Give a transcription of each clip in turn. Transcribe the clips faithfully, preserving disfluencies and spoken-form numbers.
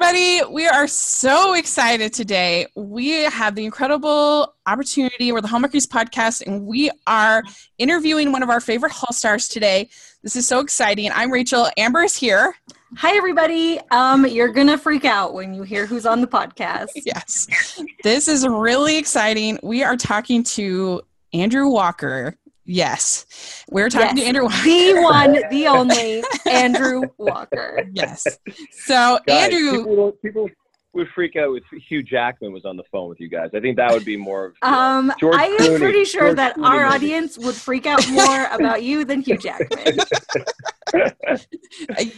everybody. We are so excited today. We have the incredible opportunity. We're the Hallmarkies podcast, and we are interviewing one of our favorite Hall stars today. This is so exciting. I'm Rachel. Amber is here. Hi, everybody. Um, you're going to freak out when you hear who's on the podcast. Yes. This is really exciting. We are talking to Andrew Walker. Yes. We're talking yes. to Andrew Walker. The one, the only Andrew Walker. Yes. So, guys, Andrew. People, people would freak out if Hugh Jackman was on the phone with you guys. I think that would be more of. Um, George I am Clooney, pretty sure George that Clooney our movie. Audience would freak out more about you than Hugh Jackman.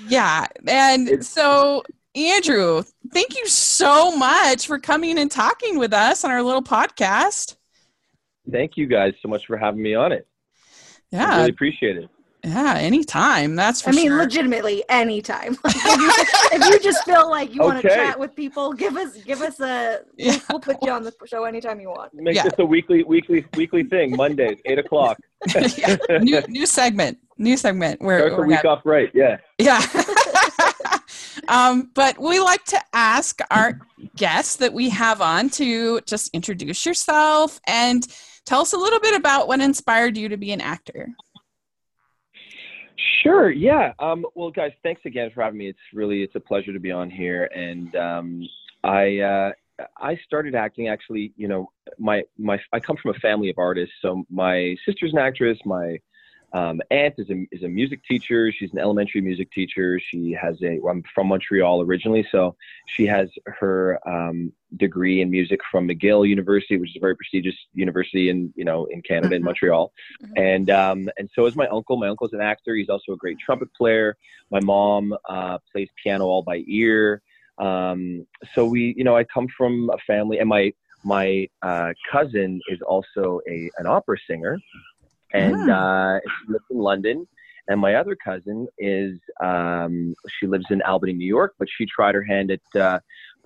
Yeah. And so, Andrew, thank you so much for coming and talking with us on our little podcast. Thank you guys so much for having me on it. Yeah. I really appreciate it. Yeah, anytime. That's for sure. I mean, sure. legitimately, anytime. If you just feel like you okay. want to chat with people, give us give us a yeah. we'll, we'll put you on the show anytime you want. Make yeah. this a weekly weekly weekly thing, Mondays, eight o'clock. yeah. New new segment. New segment where start the week at. Off right, yeah. Yeah. Um, but we like to ask our guests that we have on to just introduce yourself and tell us a little bit about what inspired you to be an actor. Sure. Yeah. Um, well, guys, thanks again for having me. It's really, it's a pleasure to be on here. And um, I, uh, I started acting actually, you know, my, my, I come from a family of artists. So my sister's an actress. My Um, aunt is a, is a music teacher. She's an elementary music teacher. She has a, I'm from Montreal originally, so she has her um, degree in music from McGill University, which is a very prestigious university in, you know, in Canada, mm-hmm. in Montreal. Mm-hmm. And, um, and so is my uncle. My uncle's an actor. He's also a great trumpet player. My mom uh, plays piano all by ear. Um, so we, you know, I come from a family, and my, my uh, cousin is also a, an opera singer. And uh, she lives in London, and my other cousin is, um, she lives in Albany, New York, but she tried her hand at uh,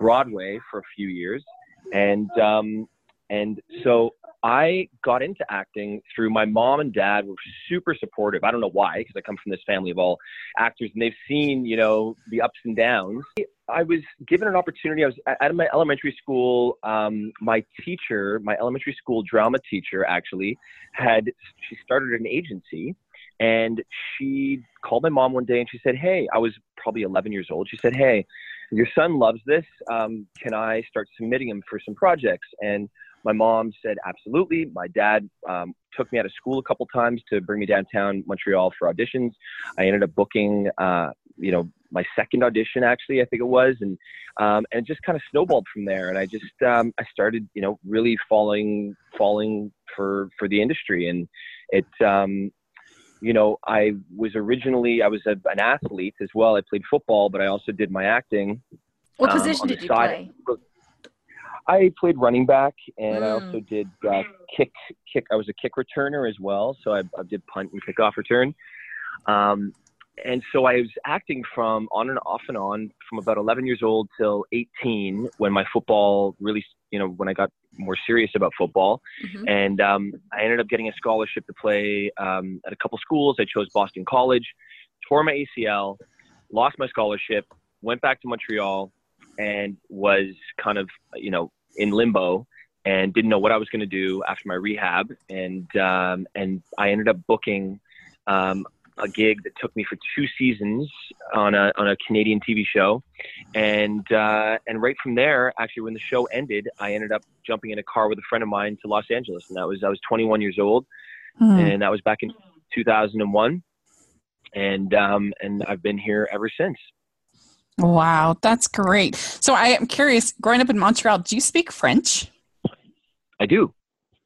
Broadway for a few years. And, um, and so I got into acting through my mom and dad were super supportive. I don't know why, because I come from this family of all actors, and they've seen, you know, the ups and downs. I was given an opportunity. I was at my elementary school. Um, my teacher, my elementary school drama teacher, actually had, she started an agency, and she called my mom one day and she said, hey, I was probably eleven years old. She said, hey, your son loves this. Um, can I start submitting him for some projects? And my mom said, absolutely. My dad um, took me out of school a couple times to bring me downtown Montreal for auditions. I ended up booking, uh, you know, my second audition, actually, I think it was. And, um, and it just kind of snowballed from there. And I just, um, I started, you know, really falling, falling for, for the industry. And it, um, you know, I was originally, I was a, an athlete as well. I played football, but I also did my acting. What um, position did you play? I played running back, and mm. I also did uh, kick, kick. I was a kick returner as well. So I, I did punt and kickoff return. Um, And so I was acting from on and off and on from about eleven years old till eighteen when my football really, you know, when I got more serious about football. Mm-hmm. And um, I ended up getting a scholarship to play um, at a couple schools. I chose Boston College, tore my A C L, lost my scholarship, went back to Montreal, and was kind of, you know, in limbo and didn't know what I was going to do after my rehab. And, um, and I ended up booking um, – a gig that took me for two seasons on a on a Canadian T V show, and uh, and right from there, actually, when the show ended, I ended up jumping in a car with a friend of mine to Los Angeles, and that was I was twenty-one years old, mm. and that was back in two thousand one, and um, and I've been here ever since. Wow, that's great. So I am curious. Growing up in Montreal, do you speak French? I do.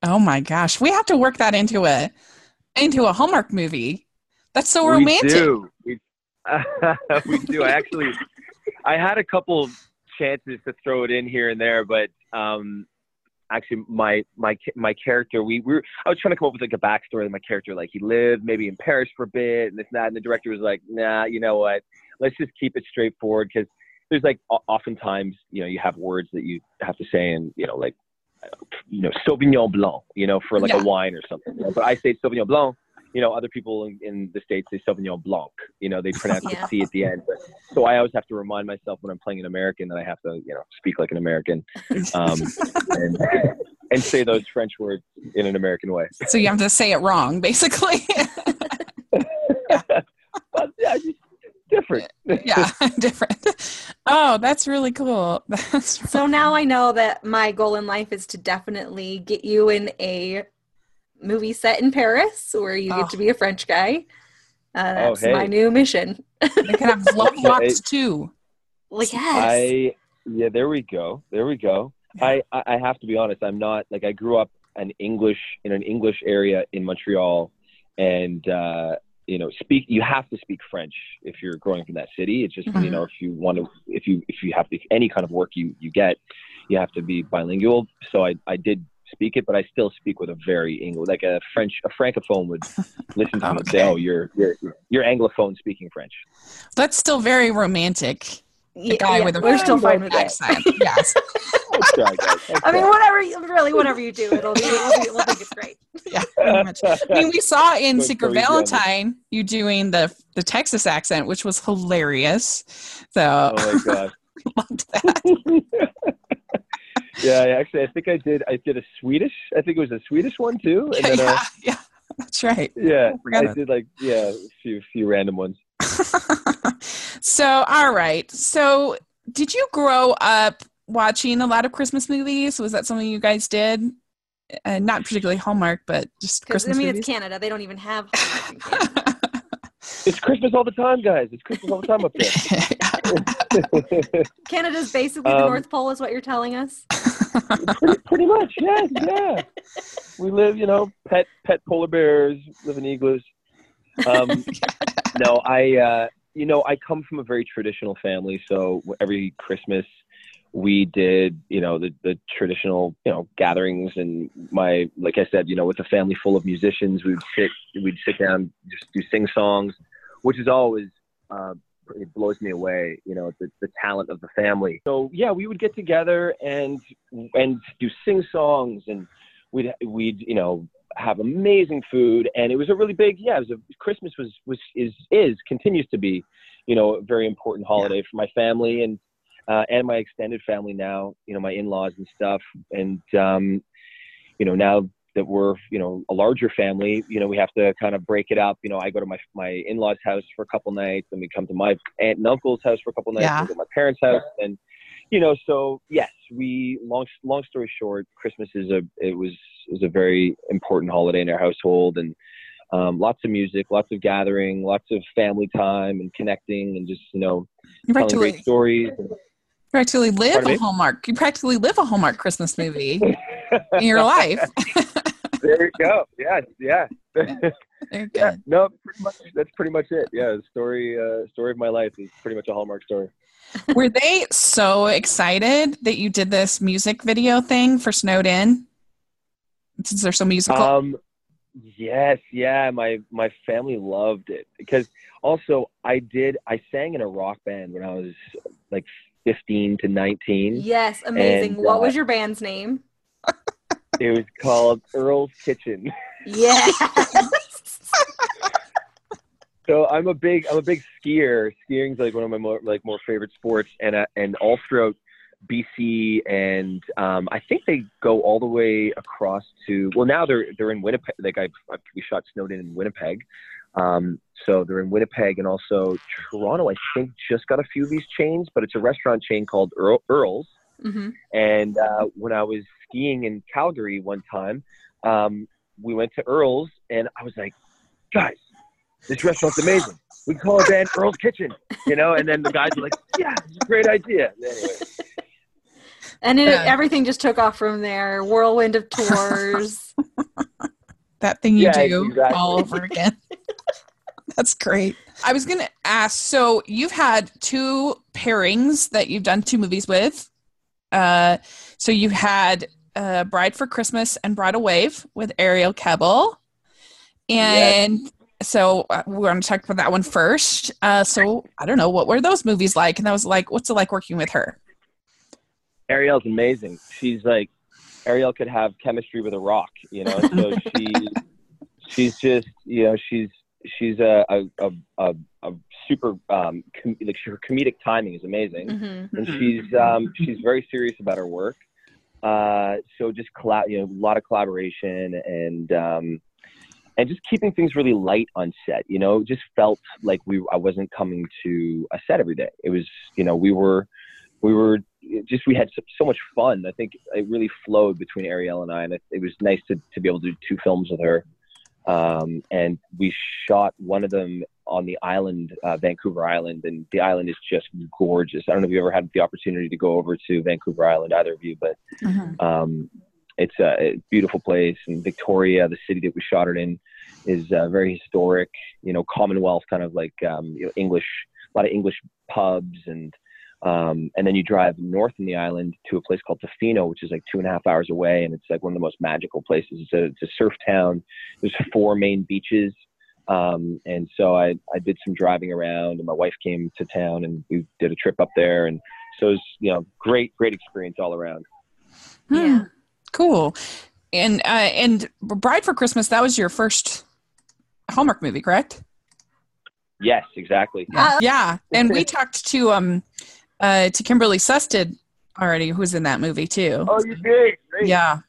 Oh my gosh, we have to work that into a into a Hallmark movie. That's so romantic. We do. We, uh, we do. I actually, I had a couple chances to throw it in here and there, but um, actually, my my my character, we, we were. I was trying to come up with like a backstory of my character, like he lived maybe in Paris for a bit, and this and that. And the director was like, "Nah, you know what? Let's just keep it straightforward because there's like oftentimes, you know, you have words that you have to say, and you know, like, you know, Sauvignon Blanc, you know, for like yeah. a wine or something. But I say Sauvignon Blanc." you know, other people in, in the States, they Sauvignon Blanc, you know, they pronounce yeah. the C at the end. But, so I always have to remind myself when I'm playing an American that I have to, you know, speak like an American um, and, and say those French words in an American way. So you have to say it wrong, basically. But, yeah, just different. Yeah, different. Oh, that's really cool. That's really so now I know that my goal in life is to definitely get you in a movie set in Paris where you oh. get to be a French guy. Uh, that's oh, hey. my new mission. They can have love locks too. Well, yes. I, yeah, there we go. There we go. I, I have to be honest. I'm not like I grew up an English in an English area in Montreal, and uh, you know, speak. You have to speak French if you're growing up in that city. It's just mm-hmm. you know, if you want to, if you if you have to, any kind of work you you get, you have to be bilingual. So I I did. speak it, but I still speak with a very English, like a French, a francophone would listen to okay. me and say, oh, you're, you're, you're anglophone speaking French. That's still very romantic. The yeah, guy yeah. with a We're still fine with accent. Yes. That's right, guys. That's I mean, whatever, really, whatever you do, it'll be, it'll be, it'll be it's great. Yeah, pretty much. I mean, we saw in Secret Valentine, you doing the, the Texas accent, which was hilarious. So, oh my God. Loved that. Yeah, actually, I think I did. I did a Swedish. I think it was a Swedish one too. And yeah, then, uh, yeah, yeah, that's right. Yeah, I, I did like yeah, a few few random ones. So, all right. So, did you grow up watching a lot of Christmas movies? Was that something you guys did? Uh, not particularly Hallmark, but just Christmas. I mean, movies? It's Canada. They don't even have Hallmark in Canada. It's Christmas all the time, guys. It's Christmas all the time up there. Canada's basically um, the North Pole is what you're telling us? Pretty, pretty much, yes, yeah. We live, you know, pet pet polar bears, live in igloos. Um, no, I, uh, you know, I come from a very traditional family, so every Christmas we did, you know, the, the traditional, you know, gatherings. And my, like I said, you know, with a family full of musicians, we'd sit, we'd sit down, just do sing songs, which is always, uh, it blows me away, you know, the, the talent of the family. So yeah, we would get together and, and do sing songs, and we'd, we'd, you know, have amazing food. And it was a really big, yeah, it was a, Christmas was, was, is, is, continues to be, you know, a very important holiday yeah. for my family. And, Uh, and my extended family now, you know, my in-laws and stuff. And, um, you know, now that we're, you know, a larger family, you know, we have to kind of break it up. You know, I go to my my in-laws' house for a couple nights, and we come to my aunt and uncle's house for a couple nights, yeah. and we go to my parents' house. And, you know, so yes, we, long, long story short, Christmas is a, it was, is a very important holiday in our household, and um, lots of music, lots of gathering, lots of family time and connecting, and just, you know, you telling great wait. stories. And, practically live Pardon a me? Hallmark. You practically live a Hallmark Christmas movie in your life. There you go. Yeah, yeah. There you go. Yeah. No, pretty much, that's pretty much it. Yeah, the story, uh, story of my life is pretty much a Hallmark story. Were they so excited that you did this music video thing for Snowed In? Since they're so musical. Um, yes, yeah. My my family loved it because also I did. I sang in a rock band when I was like fifteen to nineteen. Yes, amazing. And, what uh, was your band's name? It was called Earl's Kitchen. Yes. So I'm a big, I'm a big skier. Skiing's like one of my more, like more favorite sports, and uh, and all throughout B C, and um, I think they go all the way across to. Well, now they're they're in Winnipeg. Like I, I we shot Snowed In in Winnipeg. Um, so they're in Winnipeg, and also Toronto, I think, just got a few of these chains, but it's a restaurant chain called Earl, Earl's. Mm-hmm. And, uh, when I was skiing in Calgary one time, um, we went to Earl's, and I was like, guys, this restaurant's amazing. We can call our band Earl's Kitchen, you know? And then the guys were like, yeah, it's a great idea. And anyway. And it, yeah. everything just took off from there. Whirlwind of tours. That thing you yeah, do exactly. all over again. That's great. I was going to ask, so you've had two pairings that you've done two movies with. Uh, so you had uh, Bride for Christmas and Bridal Wave with Ariel Kebbel. And yes. so uh, we're going to talk about that one first. Uh, so I don't know, what were those movies like? And I was like, what's it like working with her? Ariel's amazing. She's like, Ariel could have chemistry with a rock, you know, so she... She's just, you know, she's she's a a a, a super um, com- like her comedic timing is amazing, mm-hmm. and she's um, she's very serious about her work. Uh, so just collab, you know, a lot of collaboration and um, and just keeping things really light on set. You know, it just felt like we I wasn't coming to a set every day. It was, you know, we were we were. It just we had so, so much fun. I think it really flowed between Ariel and I, and it, it was nice to, to be able to do two films with her. Um, and we shot one of them on the island, uh, Vancouver Island, and the island is just gorgeous. I don't know if you ever had the opportunity to go over to Vancouver Island, either of you, but uh-huh. um, it's a beautiful place. And Victoria, the city that we shot it in, is uh, very historic. You know, Commonwealth kind of like um, you know, English, a lot of English pubs and. Um, and then you drive north in the island to a place called Tofino, which is like two and a half hours away. And it's like one of the most magical places. It's a, it's a surf town. There's four main beaches. Um, and so I, I did some driving around and my wife came to town and we did a trip up there. And so it was, you know, great, great experience all around. Yeah. Cool. And, uh, and Bride for Christmas, that was your first Hallmark movie, correct? Yes, exactly. Uh, yeah. And we talked to, um, Uh, to Kimberly Susted already, who's in that movie too. Oh, you did? Great. Yeah,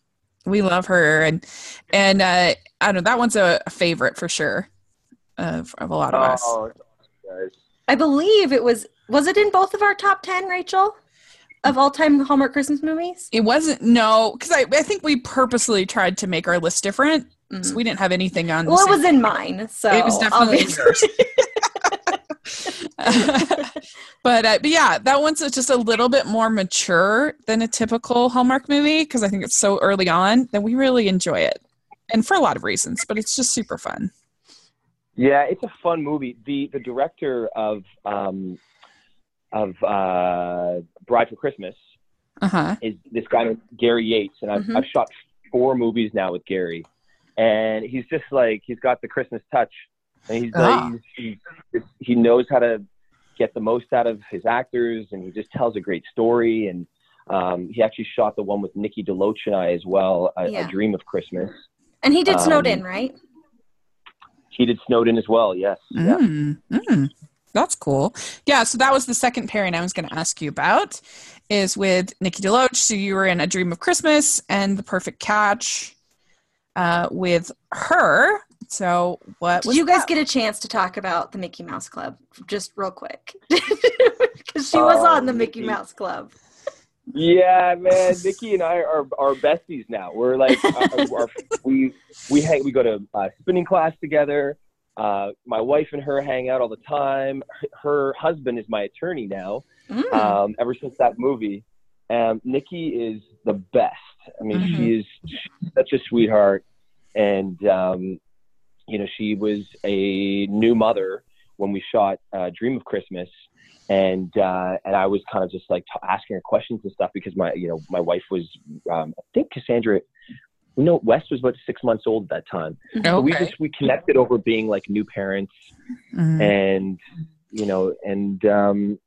we love her, and and uh, I don't know, that one's a favorite for sure of, of a lot of us. Oh, guys. I believe it was was it in both of our top ten, Rachel, of all time Hallmark Christmas movies? It wasn't, no, because I I think we purposely tried to make our list different, mm-hmm. so we didn't have anything on. Well, the it was in mine, so it was definitely in yours. but, uh, but yeah, that one's just a little bit more mature than a typical Hallmark movie because I think it's so early on that we really enjoy it, and for a lot of reasons. But it's just super fun. Yeah, it's a fun movie. the The director of um, of uh, Bride for Christmas uh-huh. is this guy named Gary Yates, and I've, mm-hmm. I've shot four movies now with Gary, and he's just like he's got the Christmas touch. And he's like, oh. he, he knows how to get the most out of his actors, and he just tells a great story. And um, he actually shot the one with Nikki DeLoach and I as well, A, yeah. A Dream of Christmas. And he did um, Snowed In, right? He did Snowed In as well, yes. Mm, yeah. mm, that's cool. Yeah, so that was the second pairing I was going to ask you about, is with Nikki DeLoach. So you were in A Dream of Christmas and The Perfect Catch uh, with her. So what was Did you guys that? Get a chance to talk about the Mickey Mouse Club? Just real quick. Because she was oh, on the Mickey, Mickey Mouse Club. Yeah, man. Nikki and I are, are besties now. We're like, uh, our, we we hang, we go to uh, spinning class together. Uh, my wife and her hang out all the time. Her husband is my attorney now, mm. um, ever since that movie. Um, Nikki is the best. I mean, mm-hmm. she is she's such a sweetheart. And, um, you know, she was a new mother when we shot uh, Dream of Christmas, and uh, and I was kind of just like t- asking her questions and stuff because my you know my wife was um, I think Cassandra, you know, Wes was about six months old at that time. Okay. So we just we connected over being like new parents, mm-hmm. and you know and um,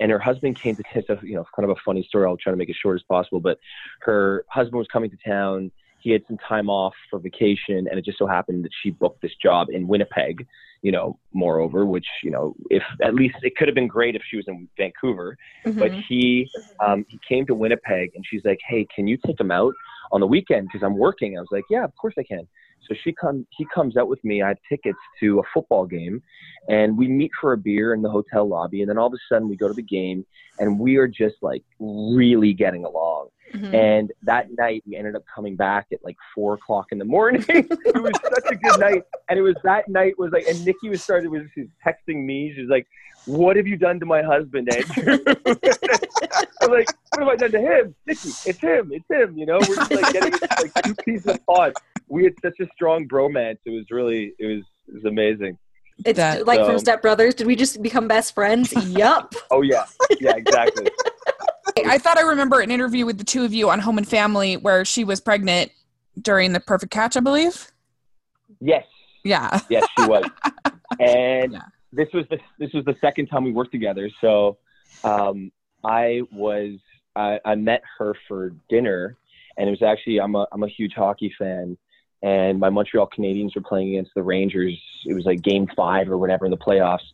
and her husband came to town. You know, kind of a funny story. I'll try to make it short as possible, but her husband was coming to town. He had some time off for vacation, and it just so happened that she booked this job in Winnipeg, you know, moreover, which, you know, if at least it could have been great if she was in Vancouver, mm-hmm. but he, um, he came to Winnipeg and she's like, hey, can you take him out on the weekend? Cause I'm working. I was like, yeah, of course I can. So she comes, he comes out with me. I have tickets to a football game and we meet for a beer in the hotel lobby. And then all of a sudden we go to the game and we are just like really getting along. Mm-hmm. And that night we ended up coming back at like four o'clock in the morning. It was such a good night. And it was that night was like, and Nikki was started with, she's texting me. She's like, what have you done to my husband, Andrew? I'm like, what have I done to him? Nikki, it's him. It's him. You know, we're just like getting like two pieces of thought. We had such a strong bromance. It was really, it was, it was amazing. It's that, like so. From Step Brothers. Did we just become best friends? Yup. Oh yeah. Yeah, exactly. I thought I remember an interview with the two of you on Home and Family where she was pregnant during The Perfect Catch, I believe. Yes. Yeah. Yes, she was. And yeah. this was the this was the second time we worked together. So um, I was I, I met her for dinner, and it was actually I'm a I'm a huge hockey fan, and my Montreal Canadiens were playing against the Rangers. It was like game five or whatever in the playoffs.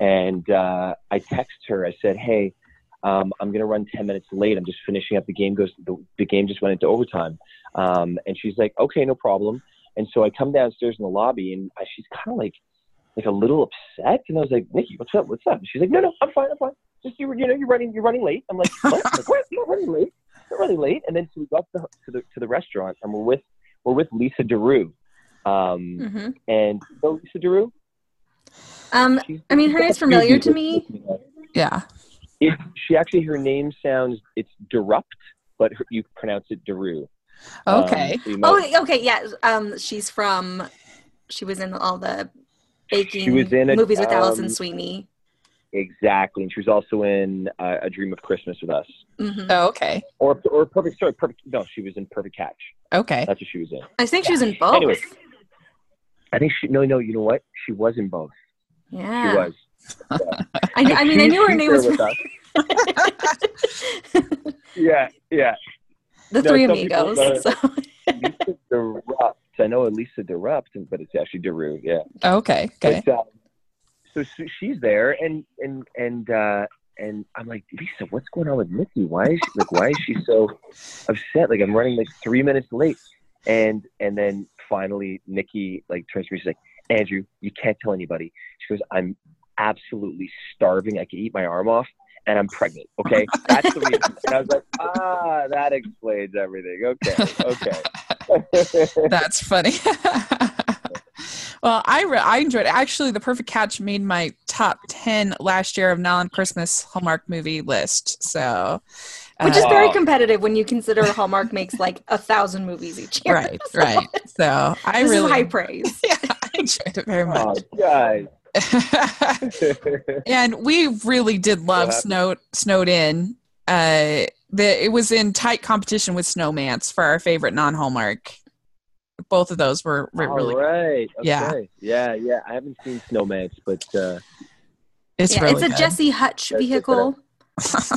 And uh, I texted her. I said, hey, um, I'm going to run ten minutes late. I'm just finishing up. The game goes, the, the game just went into overtime. Um, and she's like, okay, no problem. And so I come downstairs in the lobby, and I, she's kind of like, like a little upset. And I was like, Nikki, what's up? What's up? And she's like, no, no, I'm fine. I'm fine. Just, you, you know, you're running, you're running late. I'm like, what? I'm like, what? You're running late. You're running late. And then so we got to, to the, to the restaurant, and we're with, we're with Lisa Durupt. Um, mm-hmm. And so Lisa Durupt. Um, I mean, her name's familiar to me. Yeah. It, she actually, her name sounds, it's Durupt, but her, you pronounce it Durupt. Okay. Um, so might, oh, okay. Yeah. Um, she's from, she was in all the baking she was in a, movies with um, Allison Sweeney. Exactly. And she was also in uh, A Dream of Christmas with us. Mm-hmm. Oh, okay. Or, or Perfect, sorry, Perfect, no, she was in Perfect Catch. Okay. That's what she was in. I think yeah. she was in both. Anyway, I think she, no, no, you know what? She was in both. Yeah. She was. Yeah. I, I mean, she, I knew her name was. yeah, yeah. The no, Three Amigos. So. Lisa Durupt. I know Lisa Durupt, but it's actually Durupt, yeah. Oh, okay, okay. But, uh, so, so she's there, and and and uh, and I'm like, Lisa, what's going on with Nikki? Why is she, like, why is she so upset? Like, I'm running like three minutes late, and and then finally Nikki like turns to me, she's like, Andrew, you can't tell anybody. She goes, I'm absolutely starving. I can eat my arm off, and I'm pregnant. Okay, that's the reason. And I was like, ah, that explains everything. Okay, okay. That's funny. Well, I, re- I enjoyed it. Actually, The Perfect Catch made my top ten last year of non-Christmas Hallmark movie list. So, uh, which is very competitive when you consider Hallmark makes like a thousand movies each year. Right, so, right. So I this really is high praise. Yeah, I enjoyed it very much. Oh, guys. And we really did love yeah. Snow- Snowed In. Uh, the, it was in tight competition with Snowman's for our favorite non-Hallmark. Both of those were, were really good. Right. Okay. Yeah. Yeah. Yeah. I haven't seen Snowman's, but uh, it's yeah, really it's a good. Jesse Hutch vehicle.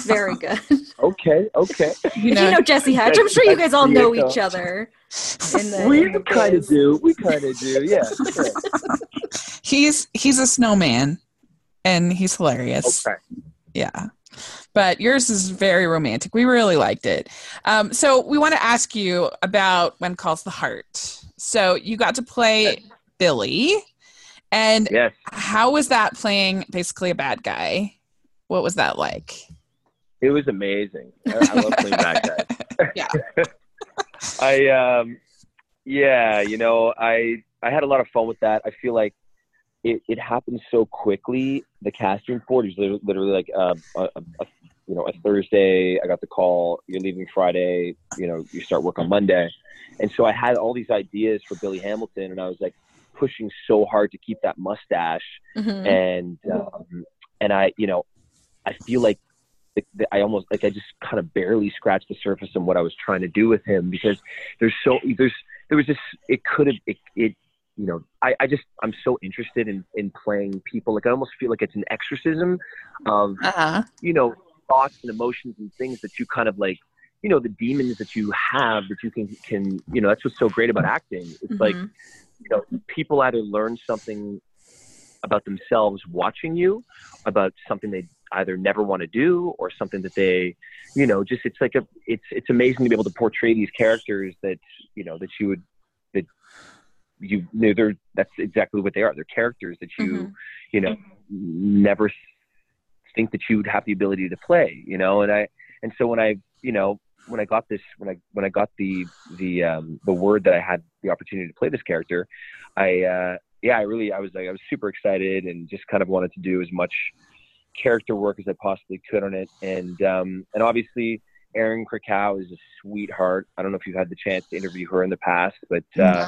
Very good. Okay. Okay. You know, you know Jesse Hutch. I'm sure you guys all know each other. In the, we kind of do. We kind of do. Yeah. Sure. He's he's a snowman, and he's hilarious. Okay. Yeah. But yours is very romantic. We really liked it. Um, so we want to ask you about When Calls the Heart. So you got to play yes. Billy. And yes. how was that playing basically a bad guy? What was that like? It was amazing. I, I love playing bad guys. Yeah. I, um, yeah, you know, I, I had a lot of fun with that. I feel like It, it happened so quickly. The casting board was literally, literally like, uh, a, a, you know, a Thursday. I got the call. You're leaving Friday. You know, you start work on Monday. And so I had all these ideas for Billy Hamilton, and I was like pushing so hard to keep that mustache. Mm-hmm. And um, and I, you know, I feel like I almost like I just kind of barely scratched the surface on what I was trying to do with him, because there's so there's there was just it could have it. it you know, I, I just, I'm so interested in, in playing people. Like, I almost feel like it's an exorcism of, uh-huh. you know, thoughts and emotions and things that you kind of like, you know, the demons that you have that you can, can you know, that's what's so great about acting. It's mm-hmm. like, you know, people either learn something about themselves watching you, about something they either never want to do, or something that they, you know, just, it's like a, it's, it's amazing to be able to portray these characters that, you know, that you would, that, you know, they're, that's exactly what they are. They're characters that you, mm-hmm. you know, mm-hmm. never think that you would have the ability to play, you know? And I, and so when I, you know, when I got this, when I, when I got the, the, um, the word that I had the opportunity to play this character, I, uh, yeah, I really, I was like, I was super excited and just kind of wanted to do as much character work as I possibly could on it. And, um, and obviously Erin Krakow is a sweetheart. I don't know if you've had the chance to interview her in the past, but, uh, no.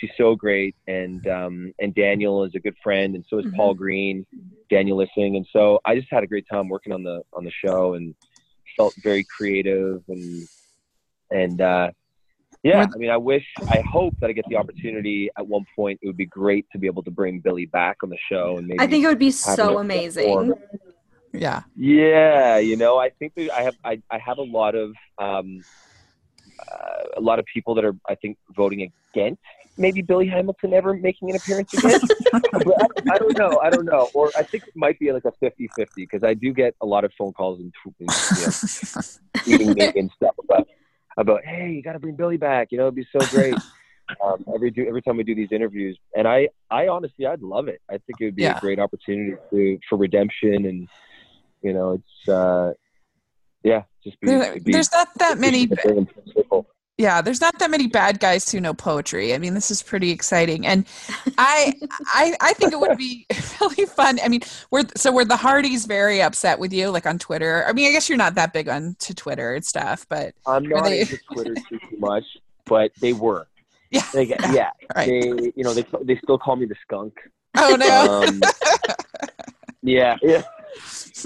she's so great, and um, and Daniel is a good friend, and so is mm-hmm. Paul Green, Daniel Lissing, and so I just had a great time working on the on the show, and felt very creative, and and uh, yeah, I mean, I wish, I hope that I get the opportunity at one point. It would be great to be able to bring Billy back on the show, and maybe I think it would be so amazing. Form. Yeah, yeah, you know, I think that I have I I have a lot of. Um, a lot of people that are, I think, voting against maybe Billy Hamilton ever making an appearance again. But I, I don't know. I don't know. Or I think it might be like a fifty-fifty, because I do get a lot of phone calls and, and you know, tweeting me and stuff about, about, hey, you got to bring Billy back. You know, it'd be so great. Um, every do, every time we do these interviews. And I, I honestly, I'd love it. I think it would be yeah. a great opportunity to, for redemption. And, you know, it's, uh, yeah, just be, there, be there's not that many. Yeah, there's not that many bad guys who know poetry. I mean, this is pretty exciting, and I, I, I think it would be really fun. I mean, were so were the Hardys very upset with you, like on Twitter? I mean, I guess you're not that big on to Twitter and stuff, but I'm not they... into Twitter too much. But they were, yeah, they, yeah. yeah. Right. They, you know, they they still call me the skunk. Oh no. Um, yeah, yeah.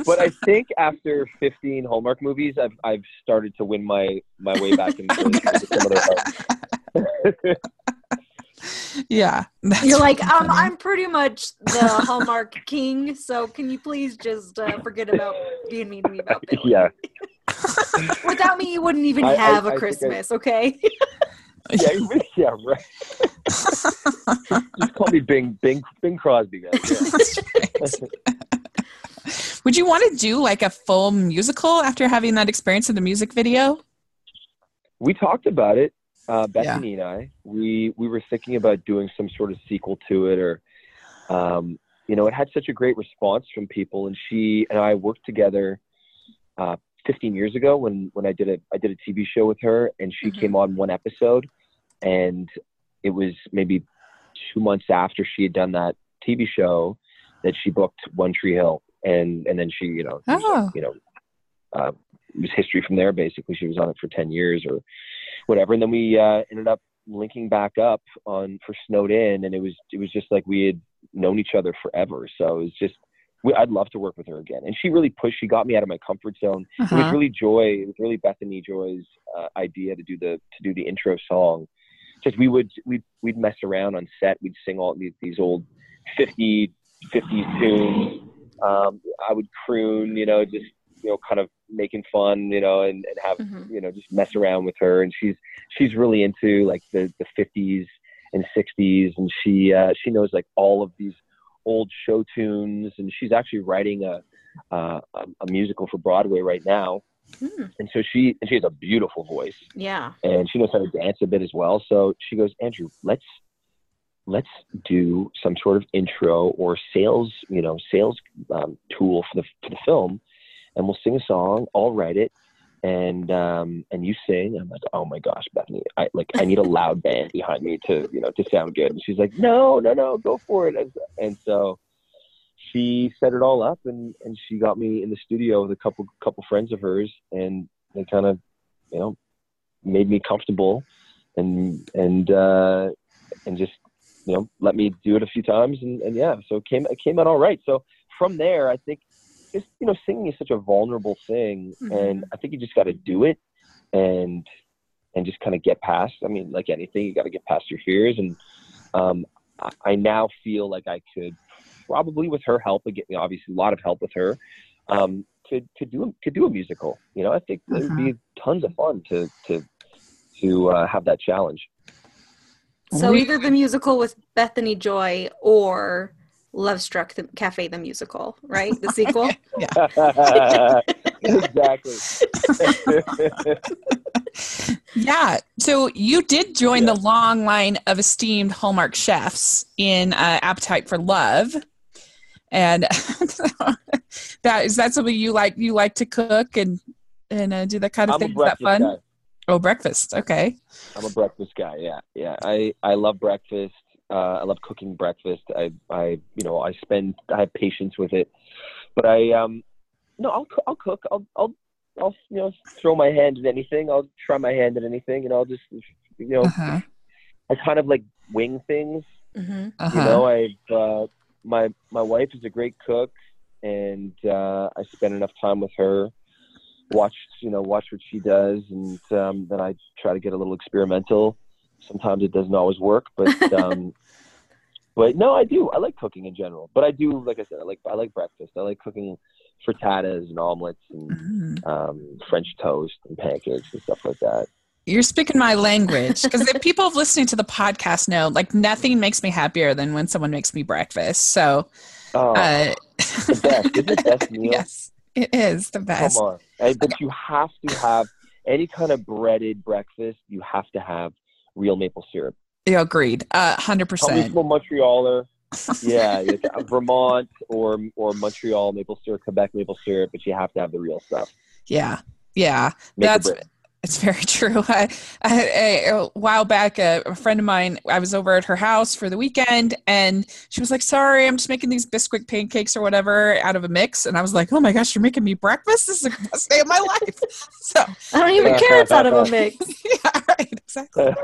But I think after fifteen Hallmark movies, I've I've started to win my, my way back into some other Yeah. You're like, um, I'm pretty much the Hallmark king, so can you please just uh, forget about being mean to me about Billy? Yeah. Without me, you wouldn't even I, have I, a I Christmas, I, okay? yeah, yeah, right. Just call me Bing Bing Bing Crosby, guys. Yeah. Would you want to do like a full musical after having that experience in the music video? We talked about it, uh, Bethany yeah. and I. We we were thinking about doing some sort of sequel to it, or um, you know, it had such a great response from people. And she and I worked together uh, fifteen years ago when when I did a I did a T V show with her, and she mm-hmm. came on one episode, and it was maybe two months after she had done that T V show that she booked One Tree Hill. And and then she, you know, oh. was, you know, uh, it was history from there. Basically, she was on it for ten years or whatever. And then we uh, ended up linking back up on for Snowed In, and it was it was just like we had known each other forever. So it was just we, I'd love to work with her again. And she really pushed. She got me out of my comfort zone. Uh-huh. It was really Joy. It was really Bethany Joy's uh, idea to do the to do the intro song. Just we would we we'd mess around on set. We'd sing all these, these old fifty fifties tunes. Um, I would croon, you know, just, you know, kind of making fun, you know, and, and have, mm-hmm. you know, just mess around with her. And she's, she's really into like the, the fifties and sixties. And she, uh, she knows like all of these old show tunes, and she's actually writing a, uh, a, a musical for Broadway right now. Mm-hmm. And so she, and she has a beautiful voice. Yeah. And she knows how to dance a bit as well. So she goes, Andrew, let's, let's do some sort of intro or sales, you know, sales um, tool for the for the film, and we'll sing a song. I'll write it, and um, and you sing. And I'm like, oh my gosh, Bethany, I like I need a loud band behind me to you know to sound good. And she's like, no, no, no, go for it. And, and so she set it all up, and, and she got me in the studio with a couple couple friends of hers, and they kind of you know made me comfortable, and and uh, and just. You know, let me do it a few times, and, and yeah, so it came it came out all right. So from there, I think just you know, singing is such a vulnerable thing, mm-hmm. and I think you just got to do it, and and just kind of get past. I mean, like anything, you got to get past your fears, and um, I, I now feel like I could probably, with her help, again, obviously a lot of help with her, um, could could do could do a musical. You know, I think mm-hmm. it would be tons of fun to to to uh, have that challenge. So either the musical with Bethany Joy or Love Struck the Cafe the musical, right? The sequel? Yeah. Exactly. Yeah. So you did join yeah. the long line of esteemed Hallmark chefs in uh, Appetite for Love. And that is that something you like you like to cook and and uh, do that kind of I'm thing? Is that fun? Guy. Oh, breakfast. Okay. I'm a breakfast guy. Yeah. Yeah. I, I love breakfast. Uh, I love cooking breakfast. I, I, you know, I spend, I have patience with it, but I, um, no, I'll, I'll cook. I'll, I'll, I'll, you know, throw my hand at anything. I'll try my hand at anything, and I'll just, you know, uh-huh. I kind of like wing things, mm-hmm. uh-huh. you know, I've, uh, my, my wife is a great cook, and, uh, I spend enough time with her. Watch, you know, watch what she does, and um, then I try to get a little experimental. Sometimes it doesn't always work, but um, but no, I do. I like cooking in general, but I do, like I said, I like I like breakfast. I like cooking frittatas and omelets and mm-hmm. um, French toast and pancakes and stuff like that. You're speaking my language, because the people listening to the podcast know, like, nothing makes me happier than when someone makes me breakfast. So, oh, uh, the best. It's the best meal. Yes, it is the best. Come on, I, but okay. You have to have any kind of breaded breakfast. You have to have real maple syrup. You agreed, a hundred percent. Montrealer, yeah, like Vermont or or Montreal maple syrup, Quebec maple syrup, but you have to have the real stuff. Yeah, yeah, Make that's. It's very true. I, I, I, a while back, a, a friend of mine, I was over at her house for the weekend, and she was like, sorry, I'm just making these Bisquick pancakes or whatever out of a mix. And I was like, oh my gosh, you're making me breakfast? This is the best day of my life. So I don't even care it's out of a mix. Yeah, right, exactly.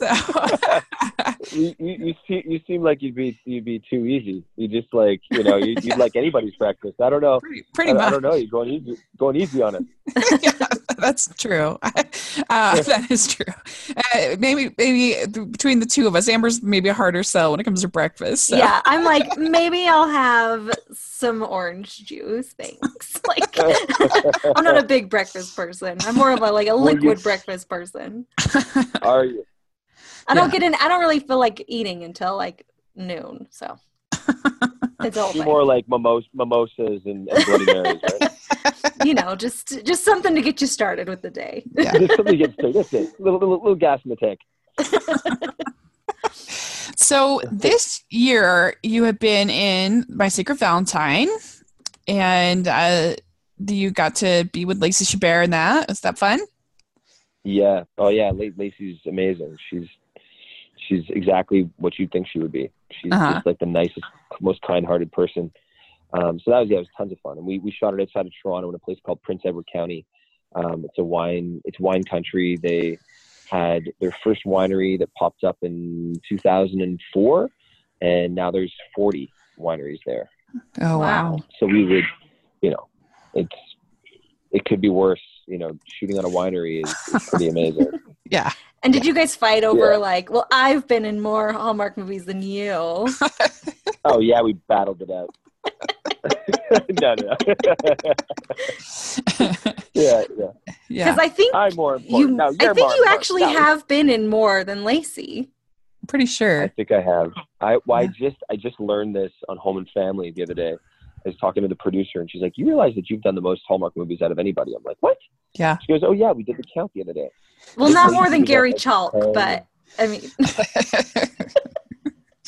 So you, you, you, you seem like you'd be you'd be too easy. You just like, you know, you, you'd like anybody's breakfast. I don't know. Pretty, pretty I, much. I don't know. You're going easy, going easy on it. Yeah, that's true. Uh, that is true. Uh, maybe, maybe between the two of us, Amber's maybe a harder sell when it comes to breakfast. So. Yeah, I'm like, maybe I'll have some orange juice, thanks. Like, I'm not a big breakfast person. I'm more of a, like a liquid you... breakfast person. Are you? I don't yeah. get in. I don't really feel like eating until like noon. So it's all more like mimos- mimosas and, and Bloody Marys, right? You know, just just something to get you started with the day. Yeah, just something to get started. That's it. Little, little, little gas in the tank. So this year you have been in My Secret Valentine, and uh, you got to be with Lacey Chabert in that. Was that fun? Yeah. Oh, yeah. Lacey's amazing. She's she's exactly what you'd think she would be. She's uh-huh. just like the nicest, most kind-hearted person. Um, so that was, yeah, it was tons of fun. And we, we shot it outside of Toronto in a place called Prince Edward County. Um, it's a wine, it's wine country. They had their first winery that popped up in two thousand four, and now there's forty wineries there. Oh, wow. So we would, you know, it's, it could be worse, you know, shooting on a winery is, is pretty amazing. Yeah. And did you guys fight over yeah. like, well, I've been in more Hallmark movies than you. Oh yeah. We battled it out. no, no. yeah, yeah. Because I think I'm more important. You, no, I think more you actually no. have been in more than Lacey. I'm pretty sure. I think I have. I, well, yeah. I just I just learned this on Home and Family the other day. I was talking to the producer, and she's like, "You realize that you've done the most Hallmark movies out of anybody?" I'm like, "What?" Yeah. She goes, "Oh yeah, we did the count the other day." Well, not more than Gary Chalk, um, but I mean,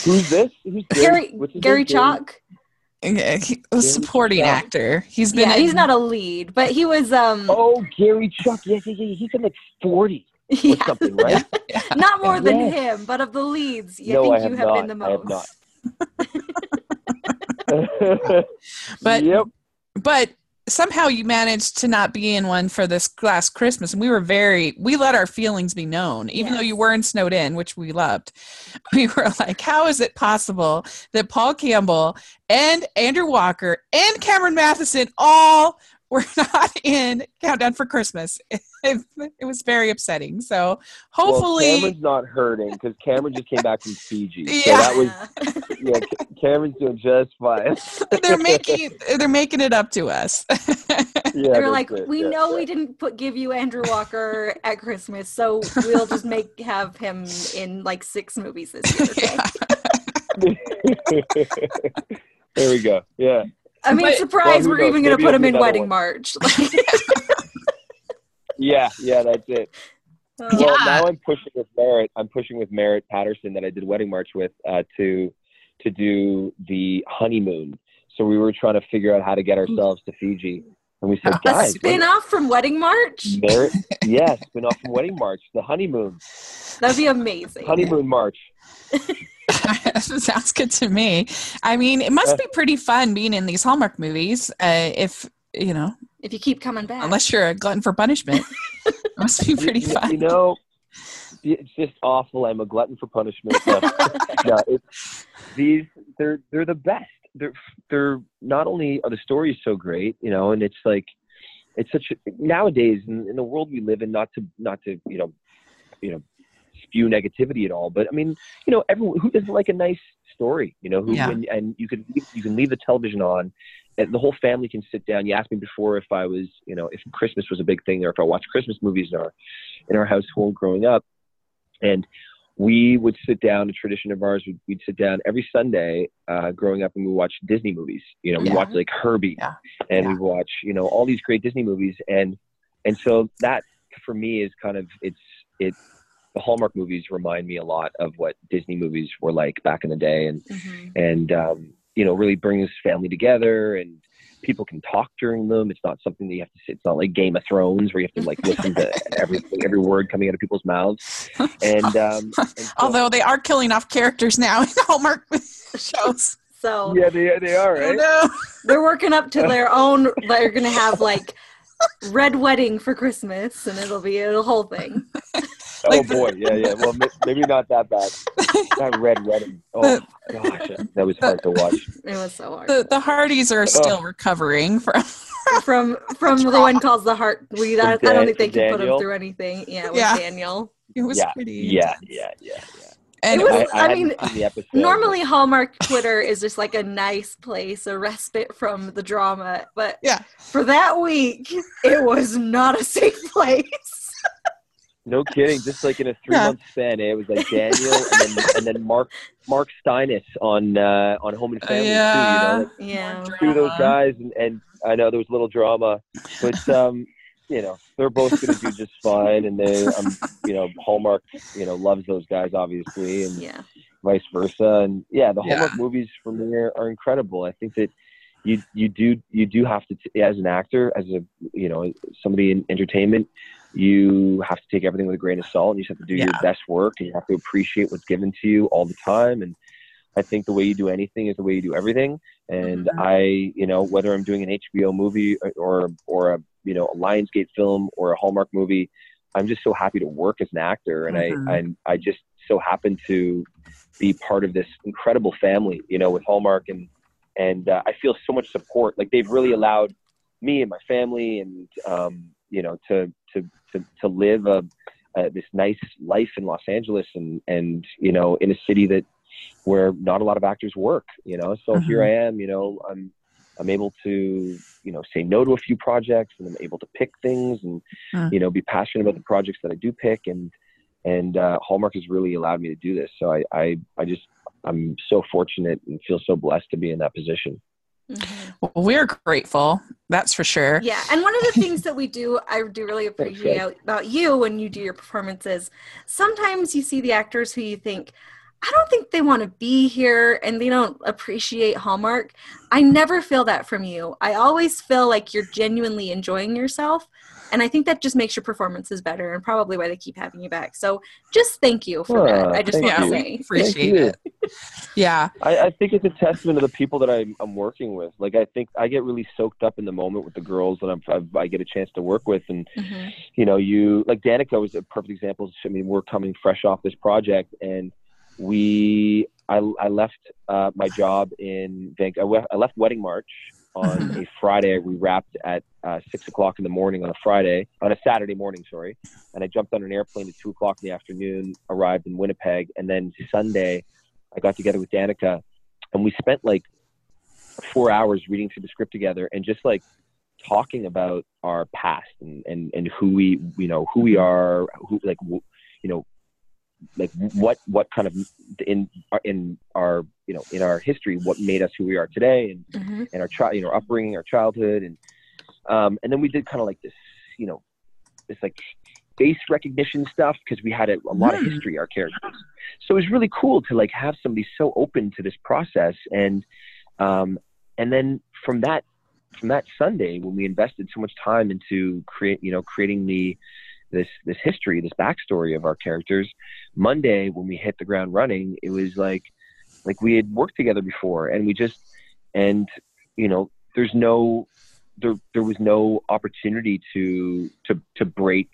who's this? Who's Gary? Gary, Gary Chalk. Yeah, he was a supporting Chuck. actor. He's been. Yeah, in- he's not a lead, but he was. Um, oh, Gary Chalk. Yeah, yeah, yeah. He's in like forty yeah. or something, right? yeah. Not more than yes. him, but of the leads, you no, think I have you have not. been the most. I have not. but yep. but somehow you managed to not be in one for this last Christmas, and we were very. We let our feelings be known, even yes. though you weren't Snowed In, which we loved. We were like, how is it possible that Paul Campbell and Andrew Walker and Cameron Mathison all were not in Countdown for Christmas? It, it, it was very upsetting. So hopefully well, Cameron's not hurting because Cameron just came back from Fiji. Yeah. So that was yeah. Cameron's doing just fine. they're making they're making it up to us. Yeah, they're like, it. we yeah, know yeah. we didn't put give you Andrew Walker at Christmas, so we'll just make have him in like six movies this year. Okay? Yeah. There we go. Yeah. I mean, but, surprise, well, we're knows? even going to put him in Wedding one. March. Like, yeah, yeah, that's it. Uh, well, yeah. now I'm pushing with Merritt. I'm pushing with Merritt Patterson that I did Wedding March with uh, to to do the honeymoon. So we were trying to figure out how to get ourselves to Fiji. And we said, guys. A spin-off from Wedding March? Merritt, yeah, spin-off from Wedding March. The honeymoon. That'd be amazing. Honeymoon March. Sounds good to me. I mean, it must be pretty fun being in these Hallmark movies. Uh, if you know, if you keep coming back, unless you're a glutton for punishment, it must be pretty fun. You know, it's just awful. I'm a glutton for punishment. No, no, it's, these they're they're the best. They're they're not only are the stories so great, you know, and it's like it's such a, nowadays in, in the world we live in. Not to not to you know you know. Few negativity at all, but I mean, you know, everyone who doesn't like a nice story, you know, who yeah. and, and you can you can leave the television on, and the whole family can sit down. You asked me before if I was, you know, if Christmas was a big thing, or if I watched Christmas movies in our, in our household growing up. And we would sit down, a tradition of ours, we'd, we'd sit down every Sunday uh, growing up, and we watched Disney movies. You know, we yeah. watched like Herbie yeah. and yeah. we watch, you know, all these great Disney movies. And, and so that for me is kind of, it's, it's, the Hallmark movies remind me a lot of what Disney movies were like back in the day. And, mm-hmm. and, um, you know, really bring this family together, and people can talk during them. It's not something that you have to sit. It's not like Game of Thrones where you have to like listen to every, every word coming out of people's mouths. And, um, and so, although they are killing off characters now in Hallmark shows. So yeah, they, they are, right? No, they're working up to their own, they're going to have like Red Wedding for Christmas, and it'll be a whole thing. Like oh boy, the, yeah, yeah. Well, maybe not that bad. That Red Wedding. Oh the, gosh, that was the, hard to watch. It was so hard. The, the Hardys are still oh. recovering from from from the When Calls the Heart. We I, Dan, I don't think they can put them through anything. Yeah, with yeah. Daniel. It was yeah, pretty. Yeah, yeah, yeah, yeah. And it was. I, I, I mean, episode, normally but... Hallmark Twitter is just like a nice place, a respite from the drama. But yeah. for that week, it was not a safe place. No kidding. Just like in a three-month yeah. span, eh? It was like Daniel and then, and then Mark Mark Steinis on uh, on Home and Family yeah. too. You know, yeah, two of those guys, and, and I know there was little drama, but um, you know, they're both going to do just fine. And they, um, you know, Hallmark, you know, loves those guys obviously, and yeah. vice versa. And yeah, the Hallmark yeah. movies for me are, are incredible. I think that you you do you do have to t- as an actor, as a you know somebody in entertainment. You have to take everything with a grain of salt, and you just have to do yeah. your best work, and you have to appreciate what's given to you all the time. And I think the way you do anything is the way you do everything. And mm-hmm. I, you know, whether I'm doing an H B O movie or, or, or a, you know, a Lionsgate film or a Hallmark movie, I'm just so happy to work as an actor. And mm-hmm. I, I'm, I just so happen to be part of this incredible family, you know, with Hallmark, and, and uh, I feel so much support. Like they've really allowed me and my family and, um, you know, to, to, to, to live a, uh, this nice life in Los Angeles, and, and, you know, in a city that where not a lot of actors work, you know, so mm-hmm. here I am, you know, I'm, I'm able to, you know, say no to a few projects, and I'm able to pick things and, mm-hmm. you know, be passionate about the projects that I do pick. And, and, uh, Hallmark has really allowed me to do this. So I, I, I just, I'm so fortunate and feel so blessed to be in that position. Mm-hmm. Well, we're grateful, that's for sure. Yeah, and one of the things that we do, I do really appreciate okay. about you when you do your performances, sometimes you see the actors who you think, I don't think they want to be here, and they don't appreciate Hallmark. I never feel that from you. I always feel like you're genuinely enjoying yourself, and I think that just makes your performances better, and probably why they keep having you back. So just thank you for uh, that. I just want to say. Appreciate it. Yeah. I, I think it's a testament to the people that I'm, I'm working with. Like, I think I get really soaked up in the moment with the girls that I'm, I, I get a chance to work with. And, mm-hmm. you know, you, like Danica was a perfect example. I mean, we're coming fresh off this project, and we, I, I left uh, my job in Vancouver. I left Wedding March on a Friday. We wrapped at uh, six o'clock in the morning on a Friday, on a Saturday morning, sorry. And I jumped on an airplane at two o'clock in the afternoon, arrived in Winnipeg. And then Sunday I got together with Danica, and we spent like four hours reading through the script together and just like talking about our past and, and, and who we, you know, who we are, who like, you know, like what, what kind of in our, in our, you know, in our history, what made us who we are today, and, mm-hmm. and our child, you know, upbringing, our childhood. And, um, and then we did kind of like this, you know, this like face recognition stuff, because we had a, a lot mm. of history, our characters. So it was really cool to like have somebody so open to this process. And, um, and then from that, from that Sunday, when we invested so much time into create, you know, creating the, this this history, this backstory of our characters, Monday when we hit the ground running, it was like like we had worked together before, and we just and you know there's no there there was no opportunity to to to break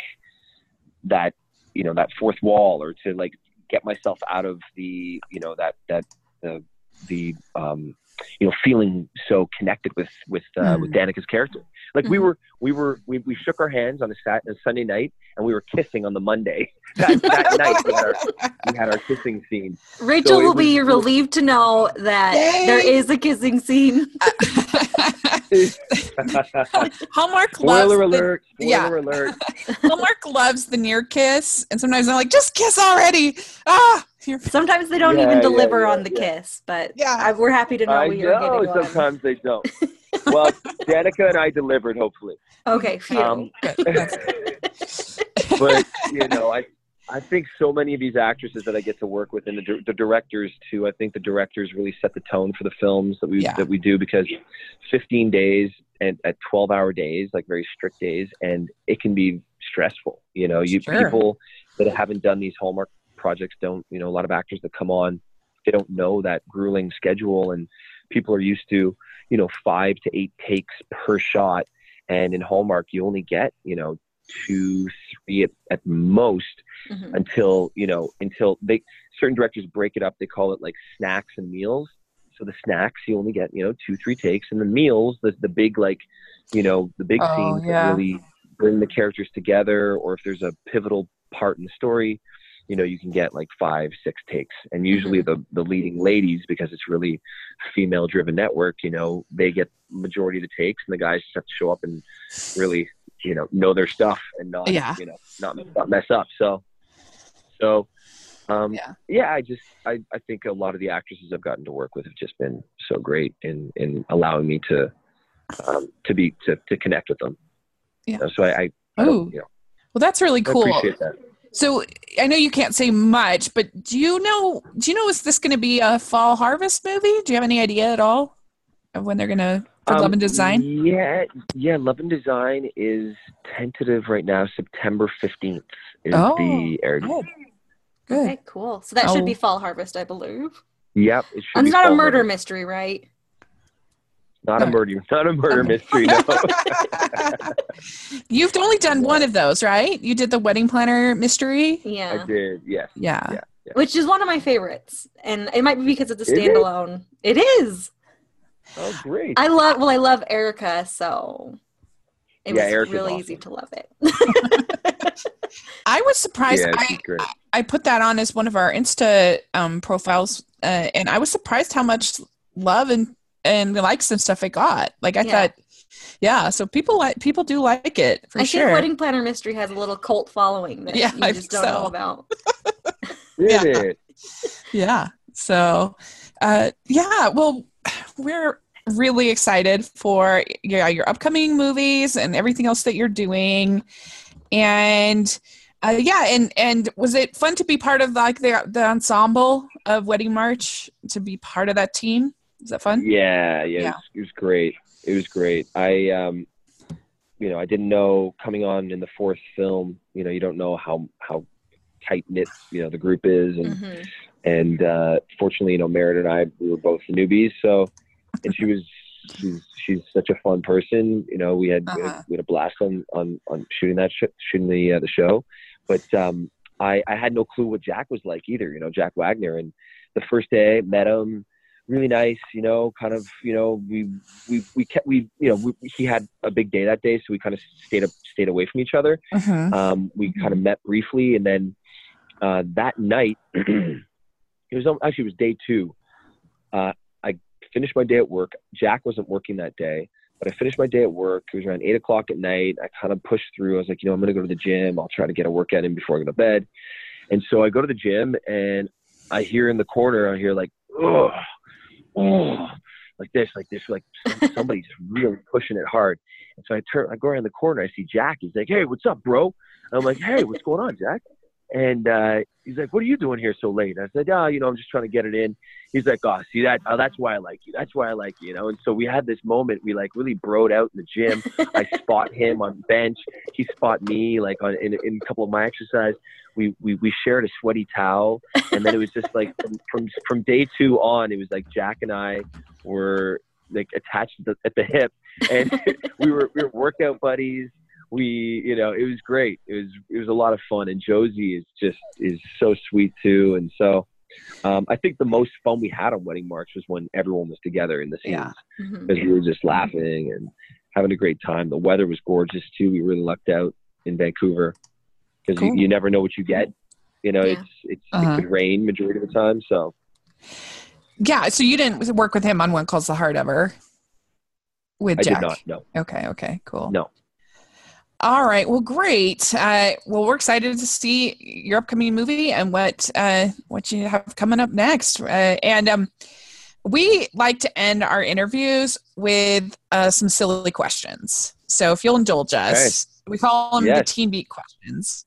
that you know that fourth wall, or to like get myself out of the you know that that the the um you know feeling so connected with with uh, mm-hmm. with Danica's character. Like we were, we were, we, we shook our hands on a, sat- a Sunday night, and we were kissing on the Monday. That, that night we had, our, we had our kissing scene. Rachel so will was, be relieved to know that Yay. There is a kissing scene. Hallmark loves spoiler alert, the, spoiler yeah. alert. Hallmark loves the near kiss, and sometimes I'm like, just kiss already. Ah, sometimes they don't yeah, even yeah, deliver yeah, on the yeah. kiss, but yeah, I, we're happy to know I what you're know, getting. Sometimes on. They don't. Well, Danica and I delivered, hopefully. Okay, phew. Um, but you know, I I think so many of these actresses that I get to work with, and the, the directors too. I think the directors really set the tone for the films that we yeah. that we do, because fifteen days and at twelve hour days, like very strict days, and it can be stressful. You know, you sure. people that haven't done these Hallmark projects don't. You know, a lot of actors that come on, they don't know that grueling schedule, and people are used to, you know, five to eight takes per shot, and in Hallmark you only get, you know, two, three at, at most. Mm-hmm. Until, you know, until they, certain directors break it up. They call it like snacks and meals. So the snacks, you only get, you know, two, three takes, and the meals, the, the big, like, you know, the big oh, scenes yeah. that really bring the characters together, or if there's a pivotal part in the story, you know, you can get like five, six takes. And usually the, the leading ladies, because it's really female driven network, you know, they get majority of the takes, and the guys just have to show up and really, you know, know their stuff and not, yeah. you know, not, not mess up. So, so, um, yeah. yeah, I just, I, I think a lot of the actresses I've gotten to work with have just been so great in, in allowing me to, um, to be, to, to connect with them. Yeah. You know, so I, I, I you know, well, that's really cool. I appreciate that. So I know you can't say much, but do you know, do you know, is this going to be a fall harvest movie? Do you have any idea at all of when they're going to, for um, Love and Design? Yeah. Yeah. Love and Design is tentative right now. September fifteenth is oh, the air date. Good. Okay, cool. So that oh. should be fall harvest, I believe. Yep. It should and it's be not a murder harvest. mystery, right? Not no. a murder, not a murder okay. mystery. No. You've only done yeah. one of those, right? You did the Wedding Planner Mystery. Yeah, I did. Yes. Yeah. Yeah. yeah, which is one of my favorites, and it might be because it's a standalone. It? it is. Oh, great! I love. Well, I love Erica, so it yeah, was Erica's really awesome. Easy to love it. I was surprised. Yeah, I, I put that on as one of our Insta um, profiles, uh, and I was surprised how much love and. and the likes and stuff I got. Like I yeah. thought, yeah. So people like, people do like it for I sure. I think Wedding Planner Mystery has a little cult following that yeah, you I just don't so. know about. yeah. It. yeah. So, uh, yeah, well, we're really excited for yeah, your upcoming movies and everything else that you're doing. And uh, yeah. And, and was it fun to be part of like the, the ensemble of Wedding March, to be part of that team? Is that fun? Yeah, yeah, yeah. It, was, it was great. It was great. I, um, you know, I didn't know coming on in the fourth film. You know, you don't know how how tight knit you know the group is, and mm-hmm. and uh, fortunately, you know, Merritt and I, we were both newbies. So, and she was she's she's such a fun person. You know, we had uh-huh. we had, we had a blast on on, on shooting that sh- shooting the uh, the show, but um, I I had no clue what Jack was like either. You know, Jack Wagner, and the first day met him. Really nice, you know, kind of, you know, we, we, we kept, we, you know, we, he had a big day that day. So we kind of stayed up, stayed away from each other. Uh-huh. Um, we kind of met briefly. And then uh, that night, it was actually, it was day two. Uh, I finished my day at work. Jack wasn't working that day, but I finished my day at work. It was around eight o'clock at night. I kind of pushed through. I was like, you know, I'm going to go to the gym. I'll try to get a workout in before I go to bed. And so I go to the gym, and I hear in the corner, I hear like, oh, oh, like this, like this, like somebody's really pushing it hard. And so I turn, I go around the corner, I see Jack. He's like, "Hey, what's up, bro?" And I'm like, "Hey, what's going on, Jack?" And uh, he's like, "What are you doing here so late?" And I said, "Oh, you know, I'm just trying to get it in." He's like, "Oh, see that? Oh, that's why I like you. That's why I like you, you know." And so we had this moment. We like really bro'd out in the gym. I spot him on bench. He spot me like on in, in a couple of my exercise. We, we we shared a sweaty towel, and then it was just like from from, from day two on, it was like Jack and I were like attached at the, at the hip, and we were we were workout buddies. We, you know, it was great. It was, it was a lot of fun. And Josie is just, is so sweet too. And so, um, I think the most fun we had on Wedding March was when everyone was together in the scenes, yeah. mm-hmm. because we were just laughing and having a great time. The weather was gorgeous too. We really lucked out in Vancouver, because cool. you, you never know what you get. You know, yeah. it's, it's, uh-huh. it could rain majority of the time. So. Yeah. So you didn't work with him on When Calls the Heart ever? With Jack? I did not, no. Okay, okay, cool. No. All right, well, great. Uh, well, we're excited to see your upcoming movie and what uh, what you have coming up next. Uh, and um, we like to end our interviews with uh, some silly questions. So if you'll indulge us, okay. We call them yes. the Teen Beat questions.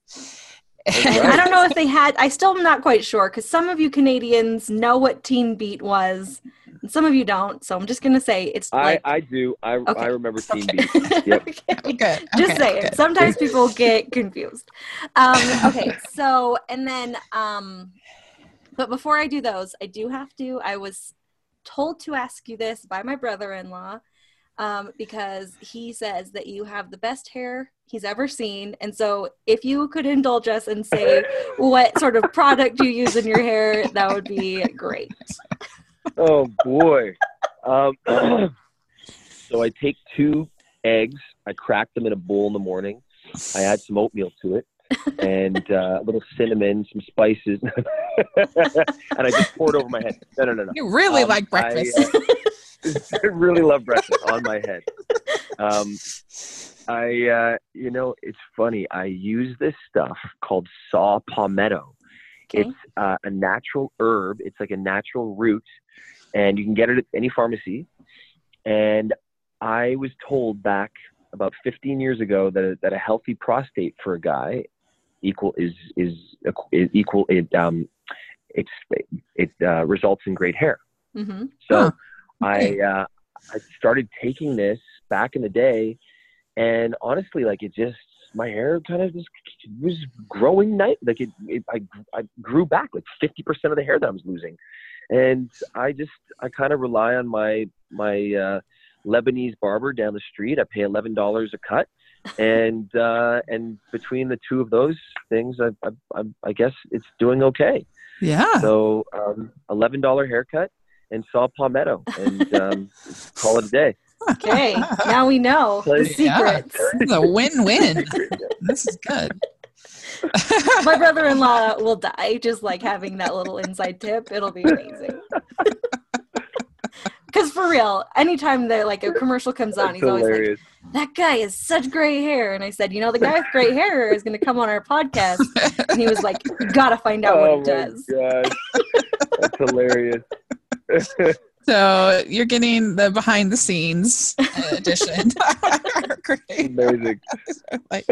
Right. I don't know if they had, I still am not quite sure, because some of you Canadians know what Teen Beat was, and some of you don't, so I'm just going to say it's I, like... I do. I, okay. I remember Teen okay. Beat. Yep. okay. Good. Just okay. say okay. it. Sometimes people get confused. Um, okay, so, and then, um, but before I do those, I do have to, I was told to ask you this by my brother-in-law, um, because he says that you have the best hair he's ever seen. And so if you could indulge us and say what sort of product you use in your hair, that would be great. Oh boy. Um, so I take two eggs. I crack them in a bowl in the morning. I add some oatmeal to it and uh, a little cinnamon, some spices. And I just pour it over my head. No, no, no, no. You really um, like breakfast. I, uh, I really love breakfast on my head. Um, I, uh, you know, it's funny. I use this stuff called saw palmetto. Okay. It's uh, a natural herb. It's like a natural root, and you can get it at any pharmacy. And I was told back about fifteen years ago that a, that a healthy prostate for a guy equal is is, is equal it um it's it uh, results in great hair. Mm-hmm. So huh. okay. I uh, I started taking this back in the day. And honestly, like it just, my hair kind of just was growing night. Like it, it I, I grew back like fifty percent of the hair that I was losing. And I just, I kind of rely on my, my, uh, Lebanese barber down the street. I pay eleven dollars a cut. And, uh, and between the two of those things, I, I, I, I guess it's doing okay. Yeah. So, um, eleven dollar haircut and saw palmetto and, um, call it a day. Okay, now we know the secrets. Yeah, it's a win-win. This is good. My brother-in-law will die just like having that little inside tip. It'll be amazing. Because for real, anytime that like a commercial comes on, That's he's hilarious. always like, "That guy has such gray hair." And I said, "You know, the guy with gray hair is going to come on our podcast." And he was like, "You got to find out oh what he does." Gosh. That's hilarious. So you're getting the behind the scenes edition. Amazing. like,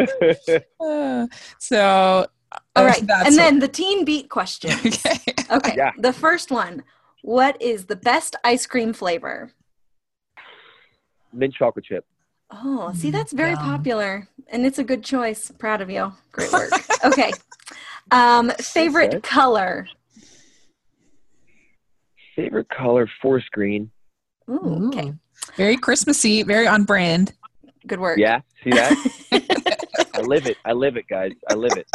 uh, so, all right. That's and then what... the teen beat question. Okay. okay. Yeah. The first one, what is the best ice cream flavor? Mint chocolate chip. Oh, see, that's very yeah. popular and it's a good choice. Proud of you. Great work. Okay. Um, favorite okay. color? Favorite color, forest green. Ooh, okay. Very Christmassy, very on brand. Good work. Yeah, see that? I live it. I live it, guys. I live it.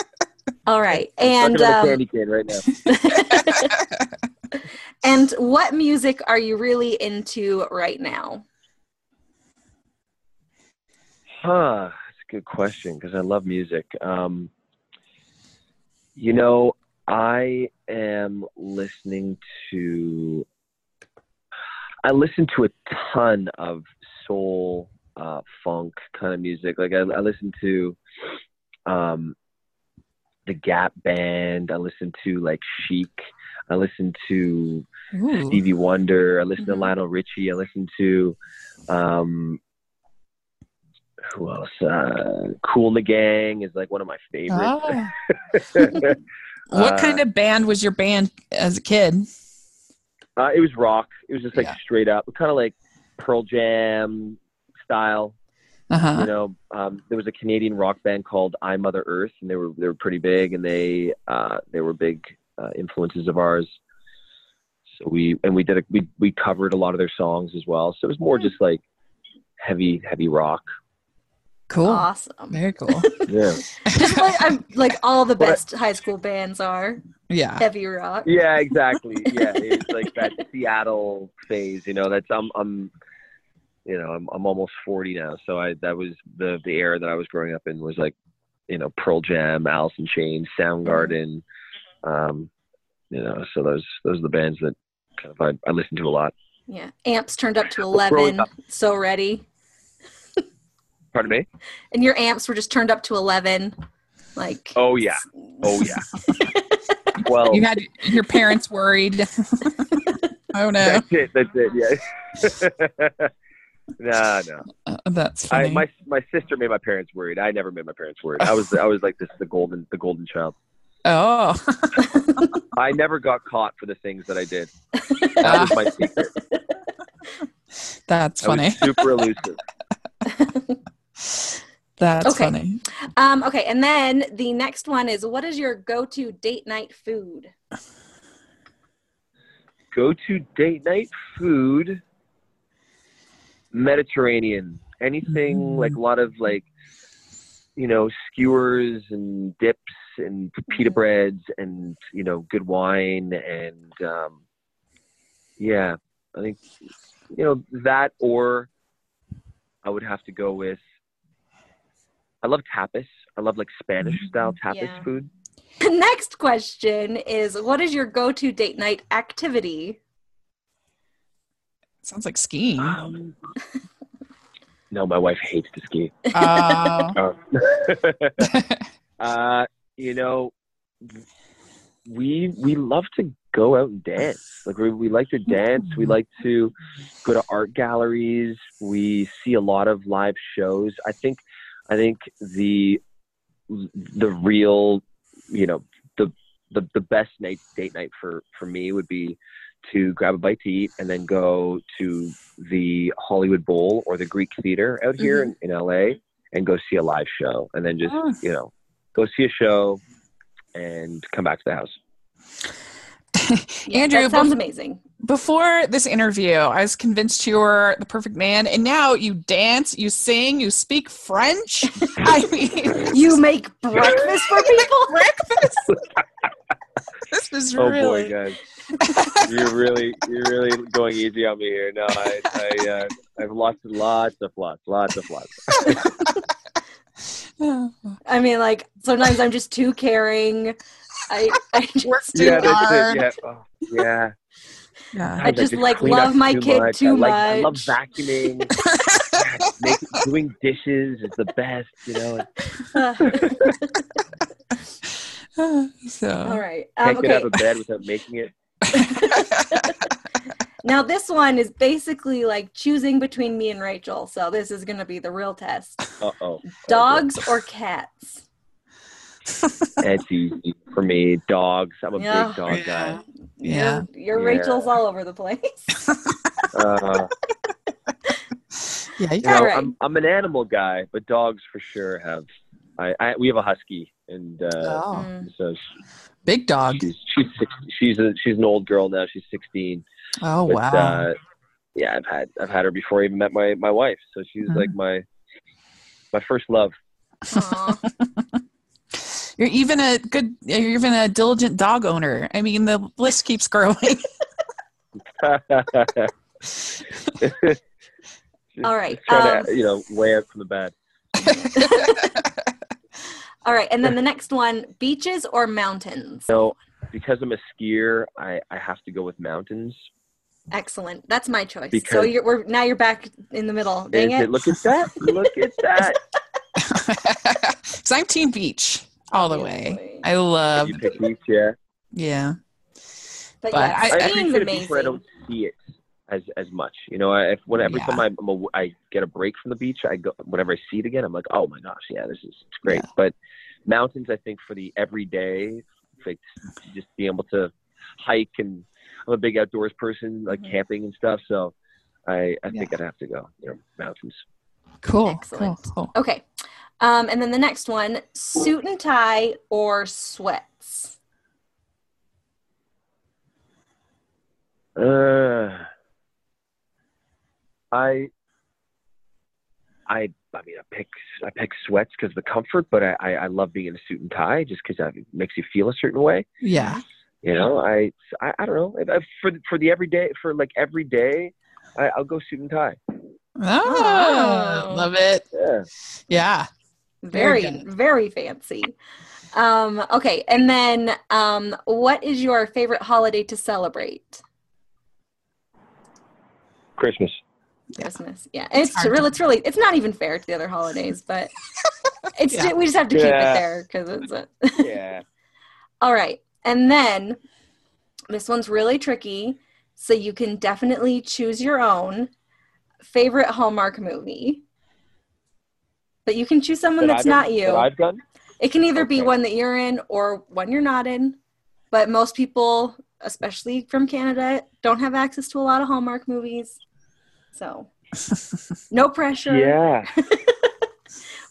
All right. I'm and um, a candy cane right now. And what music are you really into right now? Huh. That's a good question because I love music. Um, you know, I am listening to, I listen to a ton of soul, uh, funk kind of music. Like I, I listen to, um, the Gap Band. I listen to like Chic. I listen to Ooh. Stevie Wonder. I listen mm-hmm. to Lionel Richie. I listen to, um, who else? Uh, Kool and the Gang is like one of my favorites. Oh. What uh, kind of band was your band as a kid? Uh, it was rock. It was just like yeah. straight up, kind of like Pearl Jam style. Uh-huh. You know, um, there was a Canadian rock band called I Mother Earth, and they were they were pretty big, and they uh, they were big uh, influences of ours. So we and we did a, we we covered a lot of their songs as well. So it was more just like heavy heavy rock. Cool. Awesome. Very cool. Yeah. Just like, I'm, like all the best but, high school bands are. Yeah. Heavy rock. Yeah, exactly. Yeah, it's like that Seattle phase, you know. That's I'm I'm you know, I'm I'm almost forty now, so I that was the the era that I was growing up in was like, you know, Pearl Jam, Alice in Chains, Soundgarden, um, you know, so those those are the bands that kind of I I listened to a lot. Yeah. Amps turned up to eleven, so ready. Pardon me? And your amps were just turned up to eleven. Like. Oh, yeah. Oh, yeah. Well, you had your parents worried. Oh, no. That's it. That's it. Yeah. No, no. Uh, that's funny. I, my my sister made my parents worried. I never made my parents worried. I was I was like this the golden the golden child. Oh. I never got caught for the things that I did. That was my secret. That's funny. I was super elusive. That's okay. Funny. Um, okay, and then the next one is, what is your go-to date night food? Go-to date night food. Mediterranean, anything mm. like a lot of like, you know, skewers and dips and pita breads and, you know, good wine and um, yeah, I think, you know, that, or I would have to go with, I love tapas. I love like Spanish style tapas yeah. food. The next question is, what is your go-to date night activity? Sounds like skiing. Um, no, my wife hates to ski. Oh. Uh, uh, you know, we we love to go out and dance. Like we, we like to dance. We like to go to art galleries. We see a lot of live shows. I think I think the the real, you know, the the, the best night date night for, for me would be to grab a bite to eat and then go to the Hollywood Bowl or the Greek Theater out here mm-hmm. in, in L A and go see a live show and then just, oh. you know, go see a show and come back to the house. Yeah, Andrew, that sounds be- amazing. Before this interview, I was convinced you were the perfect man, and now you dance, you sing, you speak French. I mean, you make breakfast for people. Breakfast. This was oh really. Oh boy, guys. You're really, you're really going easy on me here. No, I, I, uh, I've lost lots of lots, lots of lots. I mean, like sometimes I'm just too caring. I, I just yeah, too hard. Yeah, oh, yeah. yeah. I, I just, just like love my too kid much. too I like, much. I love vacuuming. God, making, doing dishes is the best, you know. So all right, um, can't okay. get out of bed without making it. Now this one is basically like choosing between me and Rachel, so this is going to be the real test. Uh-oh. Dogs oh, or cats? That's easy for me. Dogs. I'm a yeah. big dog guy. Yeah. You're, you're yeah. Rachel's all over the place. uh, yeah. You know, right. I'm, I'm an animal guy, but dogs for sure have. I, I we have a husky, and uh, oh. so she, big dog. She's she's she's, a, she's an old girl now. She's sixteen. Oh but, wow! Uh, yeah, I've had I've had her before I even met my, my wife. So she's mm. like my my first love. You're even a good. You're even a diligent dog owner. I mean, the list keeps growing. All right. Trying um, to, you know, way up from the bad. All right, and then the next one, beaches or mountains? So, because I'm a skier, I, I have to go with mountains. Excellent. That's my choice. Because so you're, we're, now you're back in the middle. Dang it. it. Look at that. Look at that. So I'm team beach all the way. I love you pick beach, yeah. Yeah. But, but yeah, I, I appreciate it before I don't see it as as much. You know, I, whenever yeah. time I, I'm a, I get a break from the beach, I go, whenever I see it again, I'm like, oh my gosh, yeah, this is it's great. Yeah. But mountains, I think, for the everyday, like just being able to hike, and I'm a big outdoors person, like mm-hmm. camping and stuff. So I, I yeah. think I'd have to go, you know, mountains. Cool. Excellent. Cool, cool. Okay. Um, and then the next one, suit and tie or sweats? Uh, I, I, I mean, I pick, I pick sweats because of the comfort, but I, I, I love being in a suit and tie just because it makes you feel a certain way. Yeah. You know, I, I, I don't know. I, I, for, for the everyday, for like every day, I, I'll go suit and tie. Oh, oh. Love it. Yeah. Yeah. Very, very, very fancy. Um, okay. And then, um, what is your favorite holiday to celebrate? Christmas. Christmas. Yeah. yeah. It's, it's real. It's really, it's not even fair to the other holidays, but it's, yeah. we just have to yeah. keep it there because it's a yeah. All right. And then this one's really tricky. So you can definitely choose your own favorite Hallmark movie, but you can choose someone that that's not you. That I've done? It can either okay. be one that you're in or one you're not in, but most people, especially from Canada, don't have access to a lot of Hallmark movies. So no pressure. Yeah.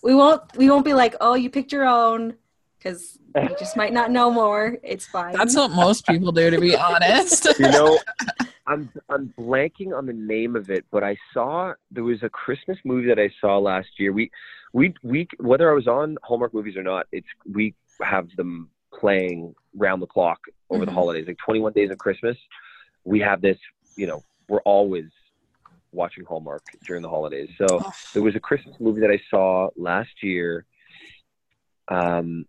We won't, we won't be like, oh, you picked your own, because you just might not know more. It's fine. That's what most people do, to be honest. You know, I'm I'm blanking on the name of it, but I saw there was a Christmas movie that I saw last year. We we we whether I was on Hallmark movies or not, it's we have them playing round the clock over mm-hmm. the holidays, like twenty-one days of Christmas. We have this, you know, we're always watching Hallmark during the holidays. So oh. there was a Christmas movie that I saw last year. Um,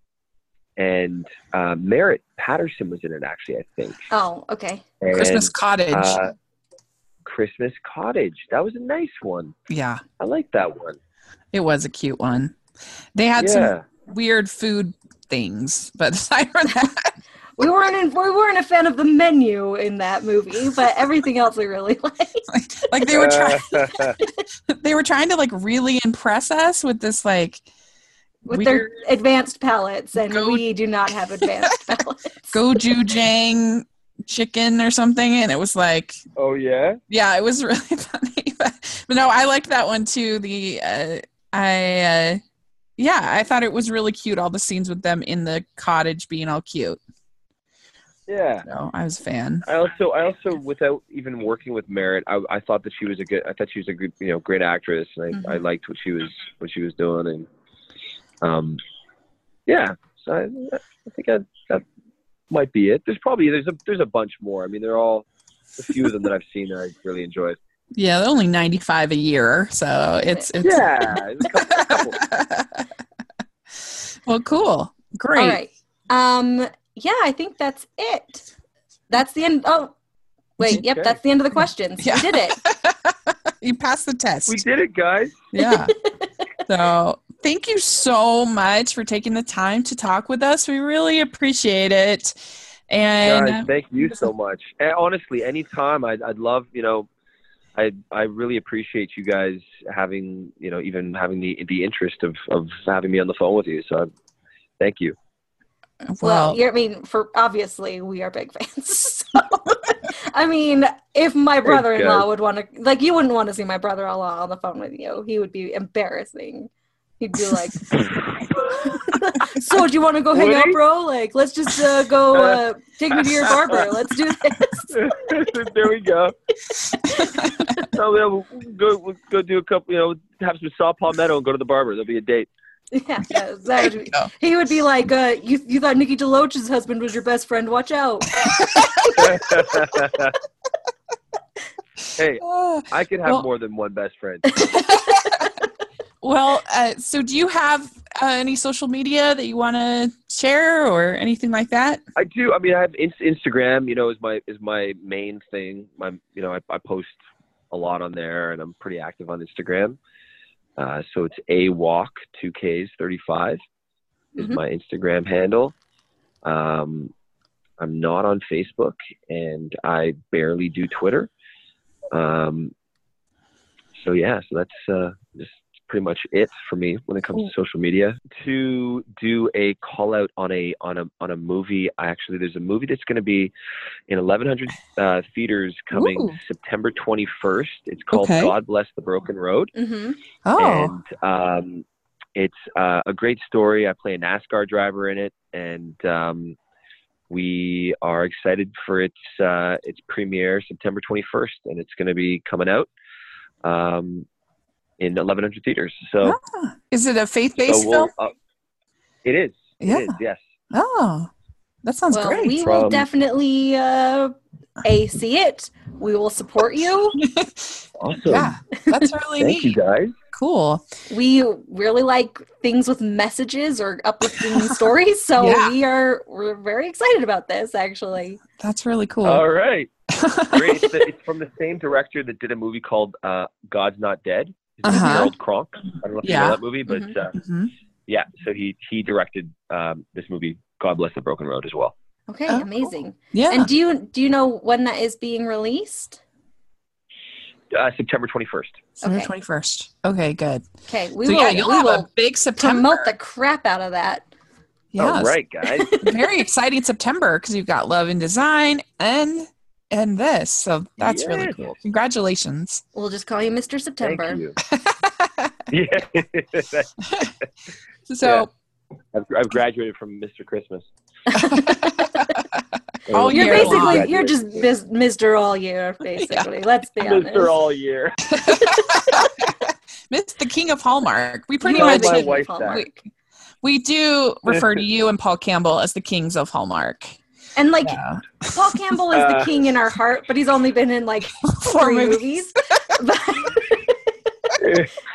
and uh, Merritt Patterson was in it, actually, I think. Oh, okay. And, Christmas Cottage. Uh, Christmas Cottage. That was a nice one. Yeah. I like that one. It was a cute one. They had yeah. some weird food things, but aside from that. We weren't in, we weren't a fan of the menu in that movie, but everything else we really liked. Like, like they were trying, they were trying to like really impress us with this like with weird, their advanced palates, and go, we do not have advanced palates. Gochujang chicken or something, and it was like, oh yeah, yeah, it was really funny. But, but no, I liked that one too. The uh, I uh, yeah, I thought it was really cute. All the scenes with them in the cottage being all cute. Yeah, no, I was a fan. I also, I also, without even working with Merritt, I, I thought that she was a good. I thought she was a good, you know, great actress, and I, mm-hmm. I liked what she was, what she was doing, and um, yeah. So I, I think I, that might be it. There's probably there's a there's a bunch more. I mean, they're all a few of them that I've seen that I really enjoyed. Yeah, they're only ninety-five a year, so it's, it's... yeah. It's a couple, a couple. Well, cool, great. All right. Um. Yeah, I think that's it. That's the end. Oh, wait. Yep, okay. That's the end of the questions. Yeah. We did it. You passed the test. We did it, guys. Yeah. So thank you so much for taking the time to talk with us. We really appreciate it. And guys, thank you so much. And honestly, anytime. I'd, I'd love, you know, I I really appreciate you guys having, you know, even having the, the interest of, of having me on the phone with you. So thank you. Well, well you're, I mean, for obviously we are big fans. So, I mean, if my brother-in-law would want to, like, you wouldn't want to see my brother-in-law on the phone with you. He would be embarrassing. He'd be like, "So, do you want to go hang really? out, bro? Like, let's just uh, go uh, take me to your barber. Let's do this." There we go. So we'll go, we'll go do a couple. You know, have some saw palmetto and go to the barber. There'll be a date. Yeah, that, that would be, he would be like, uh, you, you thought Nikki DeLoach's husband was your best friend? Watch out. Hey, oh, I could have well, more than one best friend. Well, uh, so do you have uh, any social media that you want to share or anything like that? I do. I mean, I have in- Instagram, you know, is my is my main thing. My, you know, I, I post a lot on there, and I'm pretty active on Instagram. Uh, so it's a walk two Ks thirty-five is mm-hmm. my Instagram handle. Um, I'm not on Facebook, and I barely do Twitter. Um, so yeah, so that's uh, just pretty much it for me when it comes cool. to social media. To do a call out on a on a on a movie, I actually there's a movie that's going to be in eleven hundred uh, theaters coming Ooh. September twenty-first. It's called okay. God Bless the Broken Road. Mm-hmm. Oh, and um, it's uh, a great story. I play a NASCAR driver in it, and um, we are excited for its uh, its premiere September twenty-first, and it's going to be coming out. Um, in eleven hundred theaters. So ah, is it a faith-based so we'll, film? Uh, it is. Yeah. It is, yes. Oh, that sounds well, great. We From... will definitely uh, A, see it. We will support you. Awesome. Yeah, that's really Thank neat. Thank you, guys. Cool. We really like things with messages or uplifting stories. So yeah. we are, we're very excited about this, actually. That's really cool. All right. Great. It's, the, it's from the same director that did a movie called uh, God's Not Dead. It's uh-huh. Harold Cronk. I don't know if yeah. you know that movie, but mm-hmm. uh, mm-hmm. yeah. So he, he directed um, this movie, God Bless the Broken Road, as well. Okay, oh, amazing. Cool. Yeah. And do you do you know when that is being released? Uh, September twenty-first. September twenty-first. Okay, good. Okay, we so, will, yeah, you'll we have will a big September. Promote the crap out of that. Yes. All right, guys. Very exciting September because you've got Love and Design and and this. So that's yes. really cool. Congratulations. We'll just call you Mister September. Thank you. So yeah. I've, I've graduated from Mister Christmas. All you're year basically long. You're just mis- Mister All Year, basically. Yeah. Let's be honest. Mister All Year. Mister the King of Hallmark. We pretty much we, we do refer to you and Paul Campbell as the kings of Hallmark. And like yeah. Paul Campbell is uh, the king in our heart, but he's only been in like four movies. But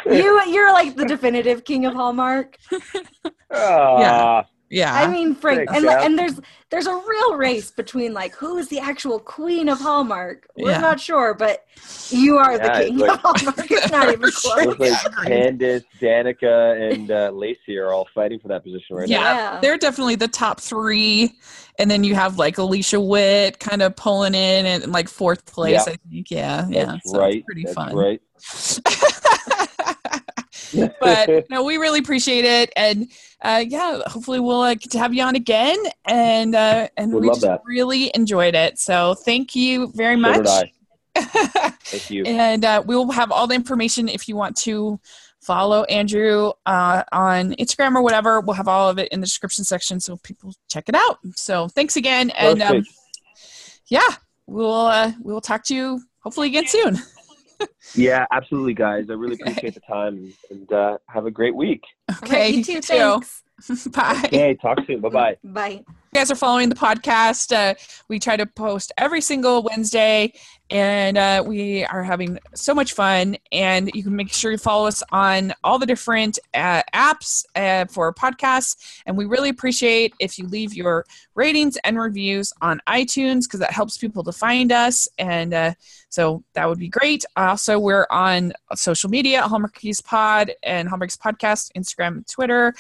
you you're like the definitive king of Hallmark. Uh, yeah. Yeah, I mean, Frank, Thanks, and yeah. and there's there's a real race between like who is the actual queen of Hallmark. We're yeah. not sure, but you are yeah, the king like, of Hallmark. It's not even close. Like Candace, Danica, and uh, Lacey are all fighting for that position right yeah. now. Yeah, they're definitely the top three, and then you have like Alicia Witt kind of pulling in and like fourth place. Yeah. I think, yeah, That's yeah, so right. it's pretty That's fun. Right. But no, we really appreciate it, and uh yeah hopefully we'll uh, get to have you on again, and uh and We'd we just that. really enjoyed it, so thank you very so much thank you. And uh we will have all the information if you want to follow Andrew uh on Instagram or whatever. We'll have all of it in the description section so people check it out. So thanks again, and um, yeah we'll uh we will talk to you hopefully again soon. Yeah, absolutely, guys. I really okay. appreciate the time, and uh, have a great week. Okay, right, you too. Thanks. Bye. Okay, talk soon. Bye-bye. Bye. You guys are following the podcast. Uh, we try to post every single Wednesday, and uh, we are having so much fun. And you can make sure you follow us on all the different uh, apps uh, for podcasts. And we really appreciate if you leave your ratings and reviews on iTunes, because that helps people to find us. And uh, so that would be great. Also, we're on social media, Hallmarkies Pod and Hallmarkies Podcast, Instagram, Twitter.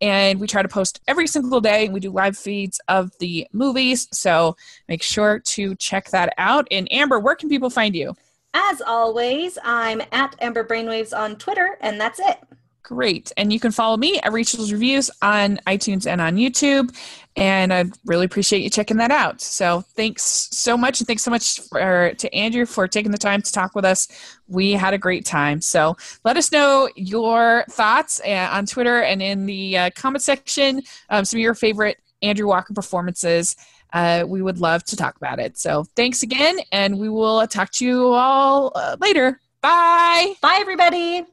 And we try to post every single day, and we do live feeds of the movies. So make sure to check that out. And Amber, where can people find you? As always, I'm at Amber Brainwaves on Twitter, and that's it. Great. And you can follow me at Rachel's Reviews on iTunes and on YouTube. And I really appreciate you checking that out. So thanks so much. And thanks so much for, to Andrew for taking the time to talk with us. We had a great time. So let us know your thoughts uh, on Twitter and in the uh, comment section, um, some of your favorite Andrew Walker performances. Uh, we would love to talk about it. So thanks again. And we will talk to you all uh, later. Bye. Bye, everybody.